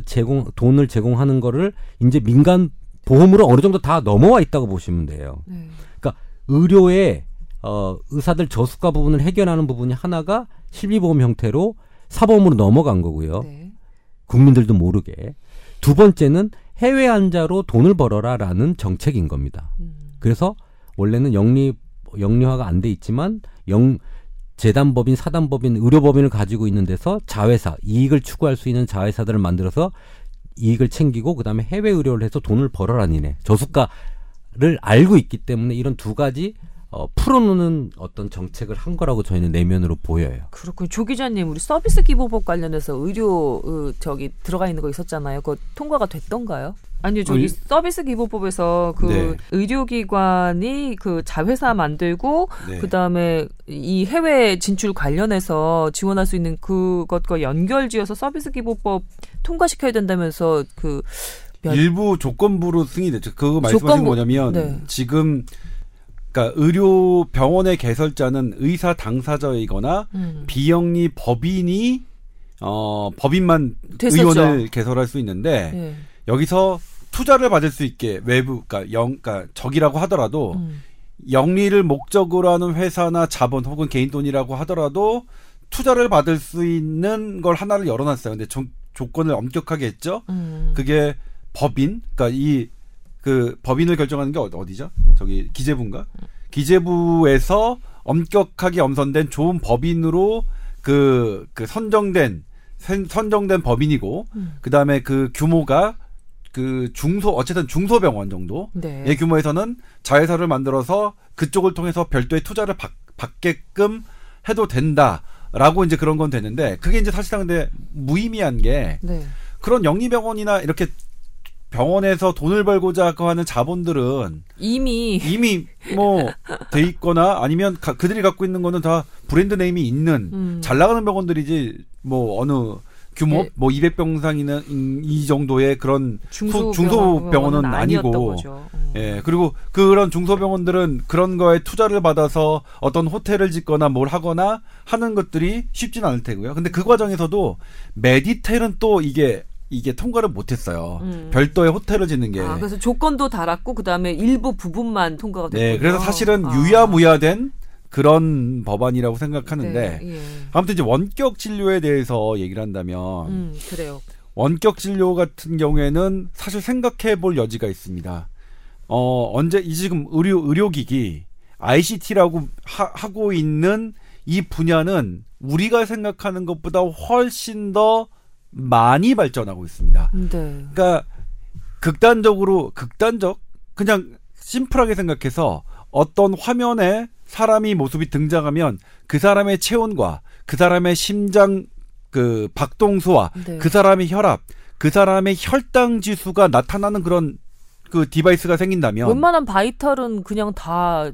돈을 제공하는 거를 이제 민간보험으로 어느 정도 다 넘어와 있다고 보시면 돼요. 그러니까 의료의 의사들 저수가 부분을 해결하는 부분이 하나가 실비보험 형태로 사보험으로 넘어간 거고요. 네. 국민들도 모르게. 두 번째는 해외 환자로 돈을 벌어라라는 정책인 겁니다. 그래서 원래는 영리화가 안 돼 있지만 재단법인, 사단법인, 의료법인을 가지고 있는 데서 자회사, 이익을 추구할 수 있는 자회사들을 만들어서 이익을 챙기고 그다음에 해외 의료를 해서 돈을 벌어라 니네. 저수가를 알고 있기 때문에 이런 두 가지 풀어놓는 어떤 정책을 한 거라고 저희는 내면으로 보여요. 그렇군요. 조 기자님, 우리 서비스 기본법 관련해서 의료 들어가 있는 거 있었잖아요. 그거 통과가 됐던가요? 아니요, 저기 서비스 기본법에서 그 네. 의료기관이 그 자회사 만들고 네. 그 다음에 이 해외 진출 관련해서 지원할 수 있는 그것과 연결지어서 서비스 기본법 통과시켜야 된다면서 그 일부 조건부로 승인됐죠. 그거 말씀하신 거 뭐냐면 네. 지금. 그러니까 의료 병원의 개설자는 의사 당사자이거나 비영리 법인이 법인만 됐었죠. 의원을 개설할 수 있는데 네. 여기서 투자를 받을 수 있게 외부 그러니까 적이라고 하더라도 영리를 목적으로 하는 회사나 자본 혹은 개인 돈이라고 하더라도 투자를 받을 수 있는 걸 하나를 열어놨어요. 근데 조건을 엄격하게 했죠. 그게 법인, 그러니까 그 법인을 결정하는 게 어디죠? 저기 기재부인가? 기재부에서 엄격하게 엄선된 좋은 법인으로 그 선정된 법인이고 그다음에 그 규모가 그 중소병원 정도의 네. 규모에서는 자회사를 만들어서 그쪽을 통해서 별도의 투자를 받게끔 해도 된다라고 이제 그런 건 되는데 그게 이제 사실상 근데 무의미한 게 네. 그런 영리병원이나 이렇게 병원에서 돈을 벌고자 하는 자본들은 이미 뭐 돼 있거나 아니면 그들이 갖고 있는 거는 다 브랜드 네임이 있는 잘 나가는 병원들이지 뭐 어느 규모 네. 뭐 200병상이나 이 정도의 그런 중소병원은 아니고 예 그리고 그런 중소병원들은 그런 거에 투자를 받아서 어떤 호텔을 짓거나 뭘 하거나 하는 것들이 쉽진 않을 테고요. 근데 그 과정에서도 메디텔은 또 이게 통과를 못했어요. 별도의 호텔을 짓는 게. 아, 그래서 조건도 달았고 그다음에 일부 부분만 통과가 됐고요. 네, 그래서 사실은 유야무야된 그런 법안이라고 생각하는데 네, 예. 아무튼 이제 원격 진료에 대해서 얘기를 한다면 그래요. 원격 진료 같은 경우에는 사실 생각해 볼 여지가 있습니다. 언제 이 지금 의료기기 ICT라고 하고 있는 이 분야는 우리가 생각하는 것보다 훨씬 더 많이 발전하고 있습니다. 네. 그러니까 극단적 그냥 심플하게 생각해서 어떤 화면에 사람이 모습이 등장하면 그 사람의 체온과 그 사람의 심장 그 박동수와 네. 그 사람의 혈압, 그 사람의 혈당 지수가 나타나는 그런 그 디바이스가 생긴다면 웬만한 바이탈은 그냥 다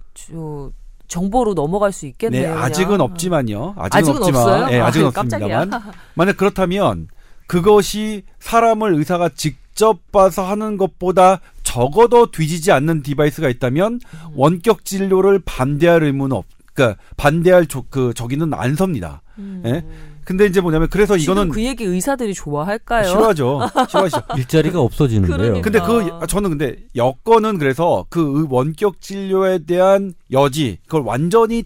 정보로 넘어갈 수 있겠네요. 네, 아직은 없지만요. 아직은 없지만, 네, 아직은 없습니다만. 만약 그렇다면. 그것이 사람을 의사가 직접 봐서 하는 것보다 적어도 뒤지지 않는 디바이스가 있다면 원격 진료를 반대할 의무는 그러니까 반대할 적의는 안 섭니다. 예? 근데 이제 뭐냐면 그래서 이거는 그 얘기 의사들이 좋아할까요? 싫어하죠. 일자리가 없어지는데요. 그러니까. 근데 저는 근데 여건은 그래서 그 원격 진료에 대한 여지 그걸 완전히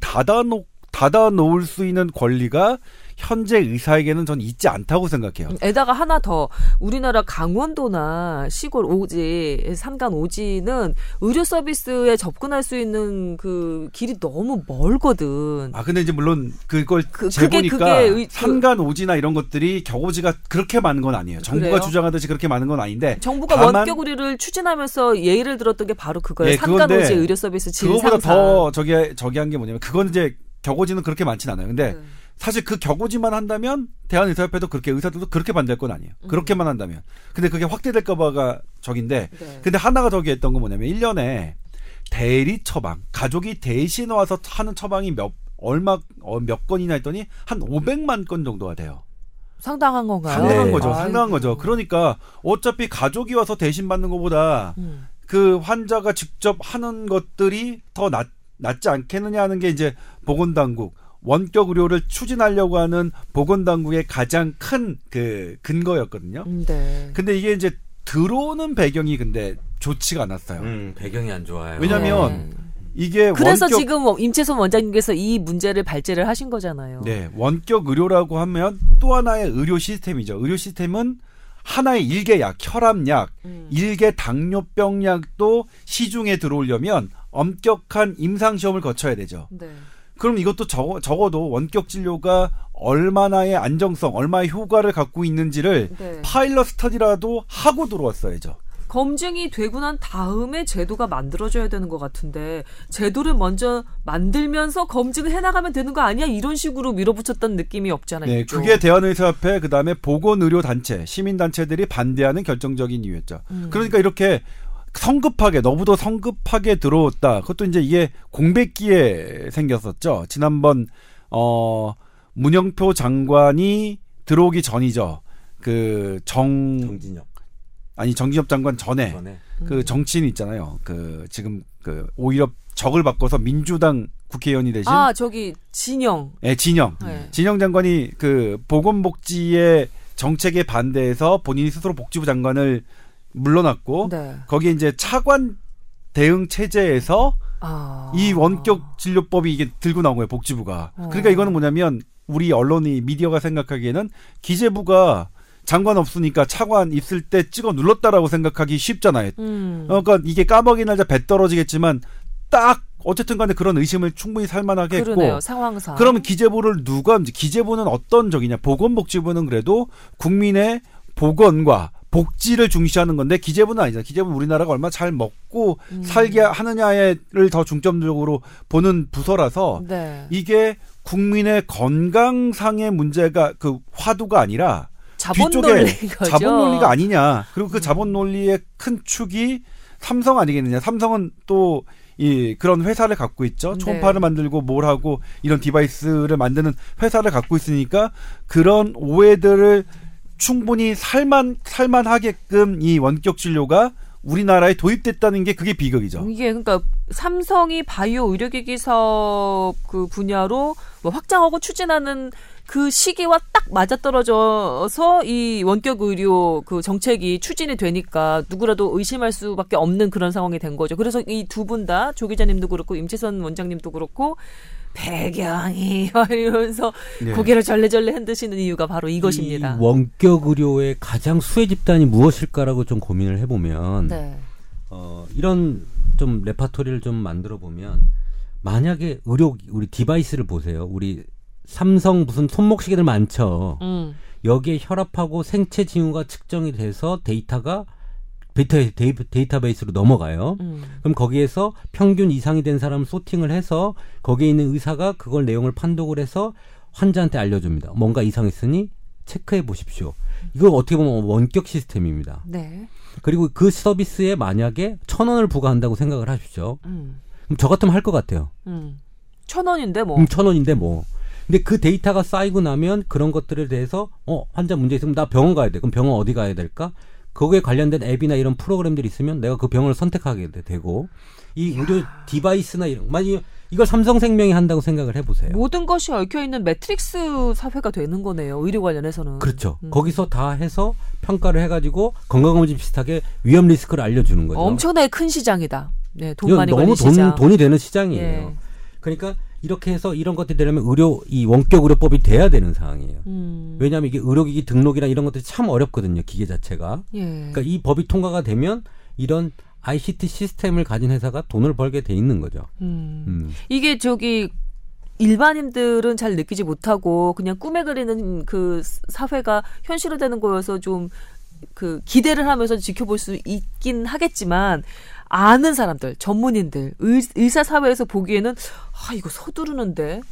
닫아놓을 수 있는 권리가 현재 의사에게는 전 있지 않다고 생각해요. 에다가 하나 더 우리나라 강원도나 시골 오지 산간 오지는 의료 서비스에 접근할 수 있는 그 길이 너무 멀거든. 아 근데 이제 물론 그걸 재보니까 그게 산간 오지나 이런 것들이 겨우지가 그렇게 많은 건 아니에요. 정부가 그래요? 주장하듯이 그렇게 많은 건 아닌데 정부가 원격 의료를 추진하면서 예의를 들었던 게 바로 그거예요. 예, 산간 오지 의료 서비스 질 상승. 그거보다 더 저기 한 게 뭐냐면 그건 이제 겨우지는 그렇게 많진 않아요. 근데 사실 그 격오지만 한다면 대한의사협회도 그렇게 의사들도 그렇게 반대할 건 아니에요. 그렇게만 한다면. 근데 그게 확대될까 봐가 적인데 네. 근데 하나가 저기 했던 건 뭐냐면 1년에 대리 처방 가족이 대신 와서 하는 처방이 얼마 몇 건이나 했더니 한 500만 건 정도가 돼요. 상당한 건가요? 상당한 네. 거죠. 아이고. 상당한 거죠. 그러니까 어차피 가족이 와서 대신 받는 것보다 그 환자가 직접 하는 것들이 더 낫지 않겠느냐 하는 게 이제 보건당국, 원격 의료를 추진하려고 하는 보건당국의 가장 큰 그 근거였거든요. 네. 근데 이게 이제 들어오는 배경이 근데 좋지가 않았어요. 배경이 안 좋아요. 왜냐면 네. 이게 그래서 원격, 지금 임채선 원장님께서 이 문제를 발제를 하신 거잖아요. 네, 원격 의료라고 하면 또 하나의 의료 시스템이죠. 의료 시스템은 하나의 일개약, 혈압약, 일개 당뇨병약도 시중에 들어오려면 엄격한 임상시험을 거쳐야 되죠. 네. 그럼 이것도 적어도 원격 진료가 얼마나의 안정성, 얼마의 효과를 갖고 있는지를 네. 파일럿 스터디라도 하고 들어왔어야죠. 검증이 되고 난 다음에 제도가 만들어져야 되는 것 같은데 제도를 먼저 만들면서 검증을 해나가면 되는 거 아니야? 이런 식으로 밀어붙였던 느낌이 없잖아요. 네, 그게 대한의사협회 그다음에 보건의료단체, 시민단체들이 반대하는 결정적인 이유였죠. 그러니까 이렇게 성급하게 너무도 성급하게 들어왔다. 그것도 이제 이게 공백기에 생겼었죠. 지난번 문영표 장관이 들어오기 전이죠. 그 정진엽. 아니 정진엽 장관 전에. 그 정치인 있잖아요. 그 지금 그 오히려 적을 바꿔서 민주당 국회의원이 되신 저기 진영. 네, 진영. 네. 진영 장관이 그 보건복지의 정책에 반대해서 본인이 스스로 복지부 장관을 물러났고 네. 거기에 이제 차관 대응 체제에서 이 원격 진료법이 이게 들고 나온 거예요, 복지부가. 그러니까 이거는 뭐냐면 우리 언론이 미디어가 생각하기에는 기재부가 장관 없으니까 차관 있을 때 찍어 눌렀다라고 생각하기 쉽잖아요. 그러니까 이게 까마귀 날자 배 떨어지겠지만 딱 어쨌든 간에 그런 의심을 충분히 살만하게 했고. 그러네요. 상황상. 그러면 기재부를 누가 기재부는 어떤 적이냐. 보건복지부는 그래도 국민의 보건과 복지를 중시하는 건데 기재부는 아니잖아요. 기재부는 우리나라가 얼마나 잘 먹고 살게 하느냐를 더 중점적으로 보는 부서라서 네. 이게 국민의 건강상의 문제가 그 화두가 아니라 자본 논리가 아니냐. 그리고 그 자본 논리의 큰 축이 삼성 아니겠느냐. 삼성은 또 이 그런 회사를 갖고 있죠. 초음파를 네. 만들고 뭘 하고 이런 디바이스를 만드는 회사를 갖고 있으니까 그런 오해들을 충분히 살만하게끔 이 원격 진료가 우리나라에 도입됐다는 게 그게 비극이죠. 이게 그러니까 삼성이 바이오 의료기기 사업 그 분야로 뭐 확장하고 추진하는 그 시기와 딱 맞아떨어져서 이 원격 의료 그 정책이 추진이 되니까 누구라도 의심할 수밖에 없는 그런 상황이 된 거죠. 그래서 이 두 분 다 조 기자님도 그렇고 임채선 원장님도 그렇고 배경이 이러면서 네. 고개를 절레절레 흔드시는 이유가 바로 이것입니다. 이 원격 의료의 가장 수혜 집단이 무엇일까라고 좀 고민을 해보면 네. 이런 좀 레파토리를 좀 만들어 보면 만약에 우리 디바이스를 보세요. 우리 삼성 무슨 손목시계들 많죠. 여기에 혈압하고 생체 징후가 측정이 돼서 데이터가 데이터베이스로 넘어가요. 그럼 거기에서 평균 이상이 된 사람을 소팅을 해서 거기에 있는 의사가 그걸 내용을 판독을 해서 환자한테 알려줍니다. 뭔가 이상했으니 체크해 보십시오. 이걸 어떻게 보면 원격 시스템입니다. 네. 그리고 그 서비스에 만약에 1,000원을 부과한다고 생각을 하십시오. 그럼 저 같으면 할 것 같아요. 1,000원인데 뭐. 1,000원인데 뭐. 근데 그 데이터가 쌓이고 나면 그런 것들에 대해서 환자 문제 있으면 나 병원 가야 돼. 그럼 병원 어디 가야 될까? 거기에 관련된 앱이나 이런 프로그램들이 있으면 내가 그 병원을 선택하게 되고 이 의료 디바이스나 이런 만약 이걸 삼성생명이 한다고 생각을 해보세요. 모든 것이 얽혀있는 매트릭스 사회가 되는 거네요. 의료 관련해서는. 그렇죠. 거기서 다 해서 평가를 해가지고 건강검진 비슷하게 위험 리스크를 알려주는 거죠. 엄청나게 큰 시장이다. 네, 돈 많이 벌리는 시장. 너무 돈이 되는 시장이에요. 예. 그러니까 이렇게 해서 이런 것들이 되려면 이 원격 의료법이 돼야 되는 상황이에요. 왜냐하면 이게 의료기기 등록이나 이런 것들이 참 어렵거든요. 기계 자체가. 예. 그러니까 이 법이 통과가 되면 이런 ICT 시스템을 가진 회사가 돈을 벌게 돼 있는 거죠. 이게 일반인들은 잘 느끼지 못하고 그냥 꿈에 그리는 그 사회가 현실화되는 거여서 좀 그 기대를 하면서 지켜볼 수 있긴 하겠지만 아는 사람들, 전문인들, 의사 사회에서 보기에는 이거 서두르는데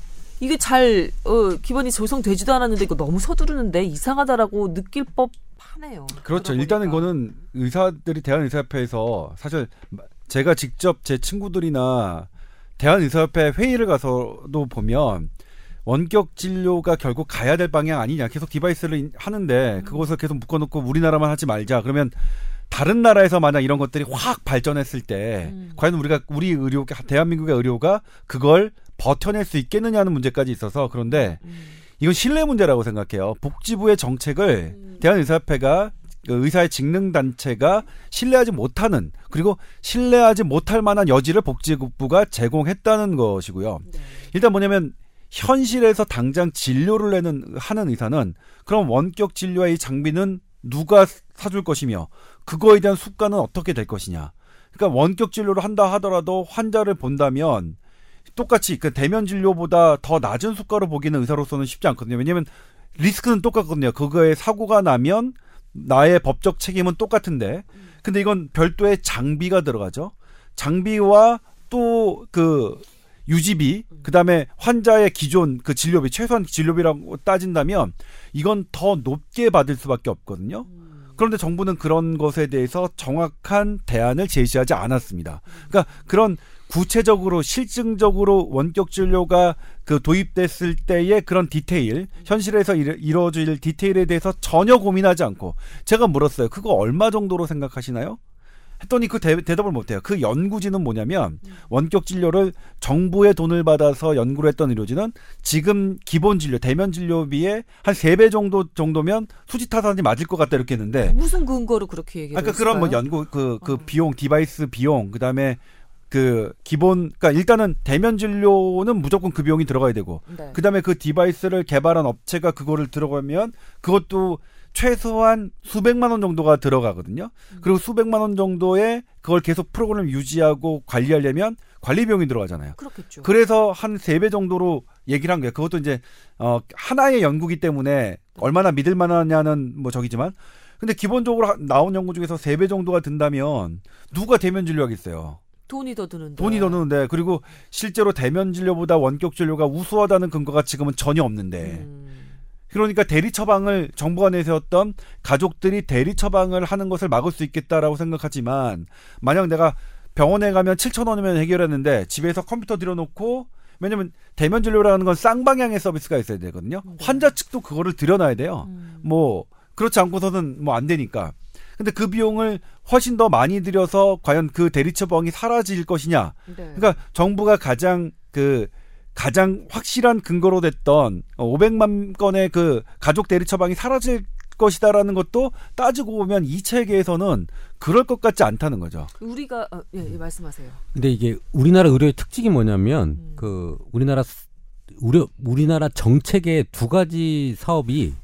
이게 잘 기반이 조성되지도 않았는데 이거 너무 서두르는데 이상하다라고 느낄 법하네요. 그렇죠. 일단은 이거는 대한의사협회에서 사실 제가 직접 제 친구들이나 대한의사협회 회의를 가서도 보면 원격 진료가 결국 가야 될 방향 아니냐, 계속 디바이스를 하는데 그것을 계속 묶어놓고 우리나라만 하지 말자, 그러면 다른 나라에서 만약 이런 것들이 확 발전했을 때 과연 우리가 우리 의료, 대한민국의 의료가 그걸 버텨낼 수 있겠느냐는 문제까지 있어서, 그런데 이건 신뢰 문제라고 생각해요. 복지부의 정책을 대한의사협회가, 의사의 직능단체가 신뢰하지 못하는, 그리고 신뢰하지 못할 만한 여지를 복지부가 제공했다는 것이고요. 네. 일단 뭐냐면 현실에서 당장 진료를 하는 의사는 그럼 원격 진료의 이 장비는 누가 사줄 것이며 그거에 대한 수가는 어떻게 될 것이냐. 그러니까 원격 진료를 한다 하더라도 환자를 본다면 똑같이 그 대면 진료보다 더 낮은 수가로 보기는 의사로서는 쉽지 않거든요. 왜냐하면 리스크는 똑같거든요. 그거에 사고가 나면 나의 법적 책임은 똑같은데, 근데 이건 별도의 장비가 들어가죠. 장비와 또 그 유지비, 그 다음에 환자의 기존 그 진료비, 최소한 진료비라고 따진다면 이건 더 높게 받을 수밖에 없거든요. 그런데 정부는 그런 것에 대해서 정확한 대안을 제시하지 않았습니다. 그러니까 그런 구체적으로 실증적으로 원격 진료가 그 도입됐을 때의 그런 디테일, 현실에서 이루어질 디테일에 대해서 전혀 고민하지 않고, 제가 물었어요. 그거 얼마 정도로 생각하시나요? 했더니 그 대답을 못해요. 그 연구진은 뭐냐면 원격 진료를 정부의 돈을 받아서 연구를 했던 의료진은 지금 기본 진료, 대면 진료비에 한 3배 정도면 수지타산이 맞을 것 같다 이렇게 했는데, 무슨 근거로 그렇게 얘기를 했을까요? 그러니까 그런 뭐 연구 비용, 디바이스 비용, 그다음에 그 기본, 그러니까 일단은 대면 진료는 무조건 그 비용이 들어가야 되고, 네. 그다음에 그 디바이스를 개발한 업체가 그거를 들어가면 그것도 최소한 수백만 원 정도가 들어가거든요. 그리고 수백만 원 정도의 그걸 계속 프로그램 유지하고 관리하려면 관리 비용이 들어가잖아요. 그렇겠죠. 그래서 한 3배 정도로 얘기를 한 거예요. 그것도 이제 하나의 연구기 때문에 얼마나 믿을 만하냐는 뭐 저기지만, 근데 기본적으로 나온 연구 중에서 3배 정도가 든다면 누가 대면 진료하겠어요. 돈이 더 드는데. 그리고 실제로 대면 진료보다 원격 진료가 우수하다는 근거가 지금은 전혀 없는데. 그러니까 대리 처방을 정부가 내세웠던, 가족들이 대리 처방을 하는 것을 막을 수 있겠다라고 생각하지만, 만약 내가 병원에 가면 7,000원이면 해결했는데 집에서 컴퓨터 들여놓고, 왜냐면 대면 진료라는 건 쌍방향의 서비스가 있어야 되거든요. 환자 측도 그거를 들여놔야 돼요. 뭐 그렇지 않고서는 뭐 안 되니까. 근데 그 비용을 훨씬 더 많이 들여서 과연 그 대리 처방이 사라질 것이냐. 네. 그러니까 정부가 가장 확실한 근거로 됐던 500만 건의 그 가족 대리 처방이 사라질 것이다라는 것도 따지고 보면 이 체계에서는 그럴 것 같지 않다는 거죠. 우리가 예, 말씀하세요. 근데 이게 우리나라 의료의 특징이 뭐냐면 그 우리나라 정책의 두 가지 사업이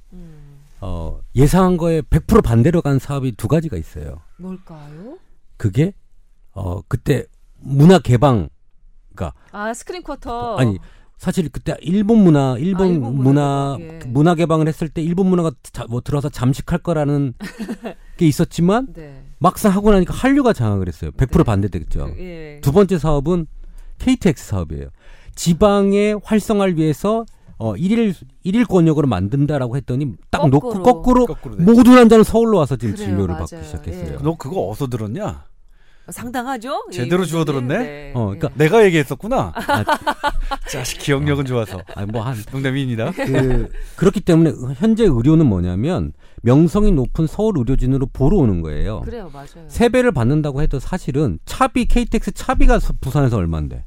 예상한 거에 100% 반대로 간 사업이 두 가지가 있어요. 뭘까요? 그게 그때 문화 개방, 그러니까 스크린 쿼터. 아니, 사실 그때 일본 문화 개방을 했을 때 일본 문화가 뭐 들어서 잠식할 거라는 게 있었지만 네. 막상 하고 나니까 한류가 장악을 했어요. 100% 네. 반대되겠죠. 예. 두 번째 사업은 KTX 사업이에요. 지방의 활성화를 위해서 1일 권역으로 만든다라고 했더니 딱 놓고 거꾸로 모든 환자는 서울로 와서 지금 진료를 맞아요. 받기 시작했어요. 예. 너 그거 어디서 들었냐? 상당하죠? 제대로 주워 들었네? 네. 그러니까 내가 얘기했었구나. 자식 기억력은 좋아서. 농담입니다. 그렇기 때문에 현재 의료는 뭐냐면 명성이 높은 서울 의료진으로 보러 오는 거예요. 그래요, 맞아요. 세배를 받는다고 해도 사실은 KTX 차비가 부산에서 얼만데.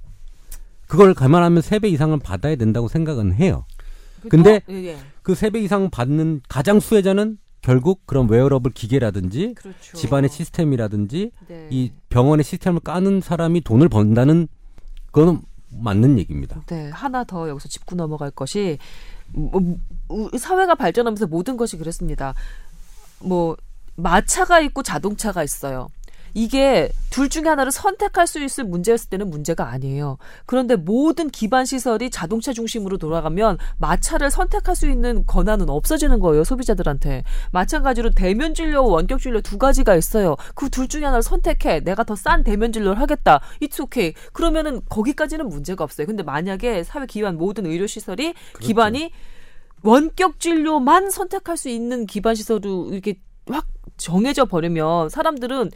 그걸 감안하면 3배 이상을 받아야 된다고 생각은 해요. 근데 그 3배 이상 받는 가장 수혜자는 결국 그런 웨어러블 기계라든지 그렇죠. 집안의 시스템이라든지 네. 이 병원의 시스템을 까는 사람이 돈을 번다는 건 맞는 얘기입니다. 네, 하나 더 여기서 짚고 넘어갈 것이, 사회가 발전하면서 모든 것이 그랬습니다. 뭐 마차가 있고 자동차가 있어요. 이게 둘 중에 하나를 선택할 수 있을 문제였을 때는 문제가 아니에요. 그런데 모든 기반시설이 자동차 중심으로 돌아가면 마차를 선택할 수 있는 권한은 없어지는 거예요, 소비자들한테. 마찬가지로 대면 진료, 원격 진료 두 가지가 있어요. 그 둘 중에 하나를 선택해. 내가 더 싼 대면 진료를 하겠다. It's okay. 그러면은 거기까지는 문제가 없어요. 근데 만약에 사회 기반 모든 의료시설이 그렇죠. 기반이 원격 진료만 선택할 수 있는 기반시설로 이렇게 확 정해져 버리면 사람들은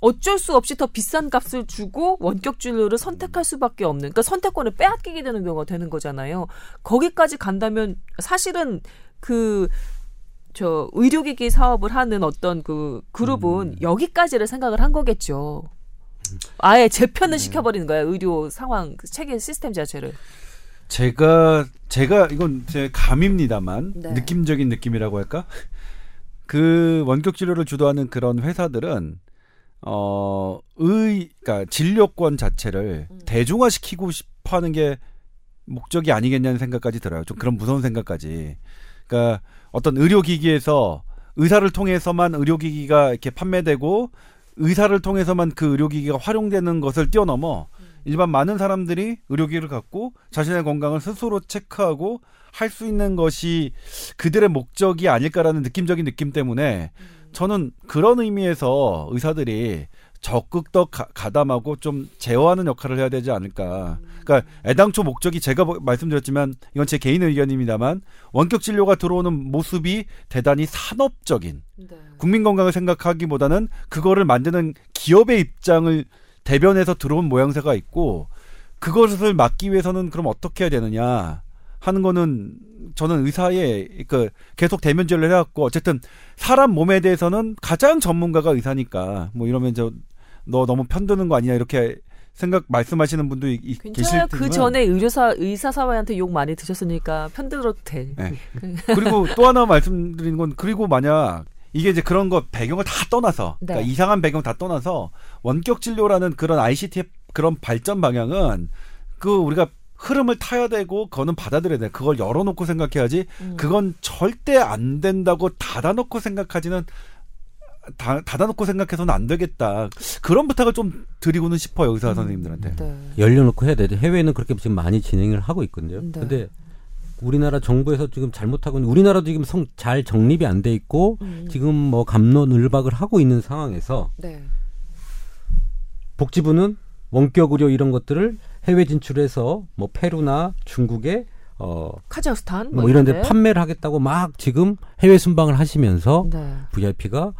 어쩔 수 없이 더 비싼 값을 주고 원격 진료를 선택할 수밖에 없는, 그러니까 선택권을 빼앗기게 되는 경우가 되는 거잖아요. 거기까지 간다면 사실은 그 저 의료기기 사업을 하는 어떤 그 그룹은 여기까지를 생각을 한 거겠죠. 아예 재편을 시켜버리는 거예요. 의료 상황 체계 시스템 자체를. 제가 이건 제 감입니다만 네. 느낌적인 느낌이라고 할까? 그 원격 진료를 주도하는 그런 회사들은 그러니까 진료권 자체를 대중화시키고 싶어하는 게 목적이 아니겠냐는 생각까지 들어요. 좀 그런 무서운 생각까지. 그러니까 어떤 의료기기에서 의사를 통해서만 의료기기가 이렇게 판매되고 의사를 통해서만 그 의료기기가 활용되는 것을 뛰어넘어 일반 많은 사람들이 의료기기를 갖고 자신의 건강을 스스로 체크하고 할 수 있는 것이 그들의 목적이 아닐까라는 느낌적인 느낌 때문에 저는 그런 의미에서 의사들이 적극 더 가담하고 좀 제어하는 역할을 해야 되지 않을까. 그러니까 애당초 목적이 제가 말씀드렸지만 이건 제 개인 의견입니다만 원격 진료가 들어오는 모습이 대단히 산업적인 네. 국민 건강을 생각하기보다는 그거를 만드는 기업의 입장을 대변해서 들어온 모양새가 있고 그것을 막기 위해서는 그럼 어떻게 해야 되느냐 하는 거는 저는 의사의 그 계속 대면 진료를 해왔고 어쨌든 사람 몸에 대해서는 가장 전문가가 의사니까 뭐 이러면 저 너 너무 편드는 거 아니냐 이렇게 생각 말씀하시는 분도 계실 텐데 그 전에 의사 사회한테 욕 많이 드셨으니까 편들어도 돼. 네. 그리고 또 하나 말씀드리는 건 그리고 만약 이게 이제 그런 거 배경을 다 떠나서 네. 그러니까 이상한 배경 다 떠나서 원격 진료라는 그런 ICT의 그런 발전 방향은 그 우리가 흐름을 타야 되고 그거는 받아들여야 돼. 그걸 열어놓고 생각해야지 그건 절대 안 된다고 닫아놓고 생각하지는 닫아놓고 생각해서는 안 되겠다. 그런 부탁을 좀 드리고는 싶어요. 의사 선생님들한테. 네. 열려놓고 해야 돼. 해외에는 그렇게 지금 많이 진행을 하고 있거든요. 그런데 네. 우리나라 정부에서 지금 잘못하고 있는 우리나라도 지금 잘 정립이 안 돼 있고 지금 뭐 갑론을박을 하고 있는 상황에서 네. 복지부는 원격 의료 이런 것들을 해외 진출해서 뭐 페루나 중국에 카자흐스탄 뭐 이런 데 판매를 하겠다고 막 지금 해외 순방을 하시면서 네. VIP가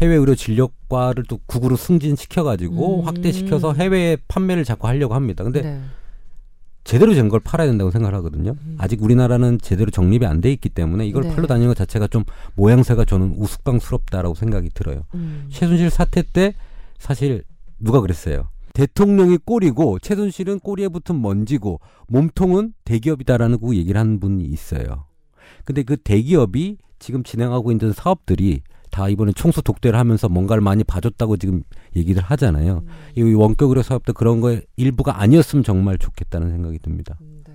해외 의료 진료과를 또 국으로 승진시켜가지고 확대시켜서 해외에 판매를 자꾸 하려고 합니다. 근데 네. 제대로 된 걸 팔아야 된다고 생각을 하거든요. 아직 우리나라는 제대로 정립이 안 돼 있기 때문에 이걸 네. 팔러 다니는 것 자체가 좀 모양새가 저는 우스꽝스럽다라고 생각이 들어요. 최순실 사태 때 사실 누가 그랬어요? 대통령이 꼬리고 최순실은 꼬리에 붙은 먼지고 몸통은 대기업이다라는 그 얘기를 한 분이 있어요. 근데 그 대기업이 지금 진행하고 있는 사업들이 다 이번에 총수 독대를 하면서 뭔가를 많이 봐줬다고 지금 얘기를 하잖아요. 이 원격 의료 사업도 그런 거에 일부가 아니었으면 정말 좋겠다는 생각이 듭니다. 네.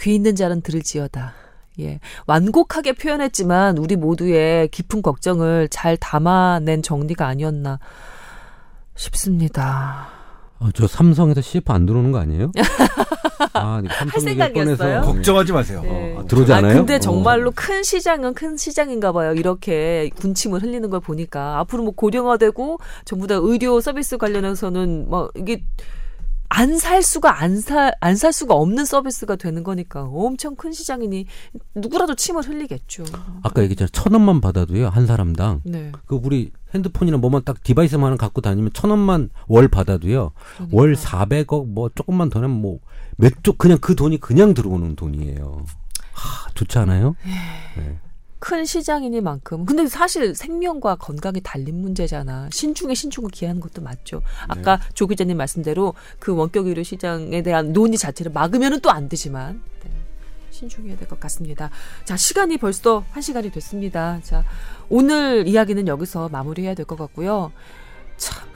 귀 있는 자는 들을지어다. 예. 완곡하게 표현했지만 우리 모두의 깊은 걱정을 잘 담아낸 정리가 아니었나 싶습니다. 저 삼성에서 CF 안 들어오는 거 아니에요? 할 생각이었어요? 걱정하지 마세요. 네. 들어오지 않아요? 근데 정말로 큰 시장은 큰 시장인가 봐요. 이렇게 군침을 흘리는 걸 보니까 앞으로 뭐 고령화되고 전부 다 의료 서비스 관련해서는 뭐 이게 안 살 수가 없는 서비스가 되는 거니까 엄청 큰 시장이니 누구라도 침을 흘리겠죠. 아까 얘기했잖아요. 1,000원만 받아도요. 한 사람당. 네. 그 우리 핸드폰이나 뭐만 딱 디바이스만 갖고 다니면 1,000원만 월 받아도요. 그러니까. 월 400억 뭐 조금만 더 내면 뭐 몇 조 그냥 그 돈이 그냥 들어오는 돈이에요. 하, 좋지 않아요? 네. 큰 시장이니만큼. 근데 사실 생명과 건강이 달린 문제잖아. 신중에 신중을 기하는 것도 맞죠. 아까 네. 조 기자님 말씀대로 그 원격 의료 시장에 대한 논의 자체를 막으면은 또 안 되지만 네. 신중해야 될 것 같습니다. 자, 시간이 벌써 1시간이 됐습니다. 자, 오늘 이야기는 여기서 마무리해야 될 것 같고요. 참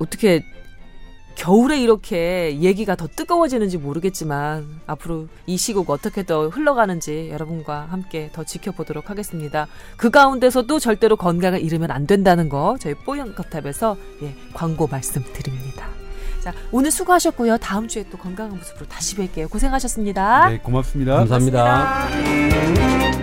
어떻게 겨울에 이렇게 얘기가 더 뜨거워지는지 모르겠지만 앞으로 이 시국 어떻게 더 흘러가는지 여러분과 함께 더 지켜보도록 하겠습니다. 그 가운데서도 절대로 건강을 잃으면 안 된다는 거 저희 뽀얀거탑에서 예, 광고 말씀드립니다. 자, 오늘 수고하셨고요. 다음 주에 또 건강한 모습으로 다시 뵐게요. 고생하셨습니다. 네, 고맙습니다. 감사합니다. 고맙습니다.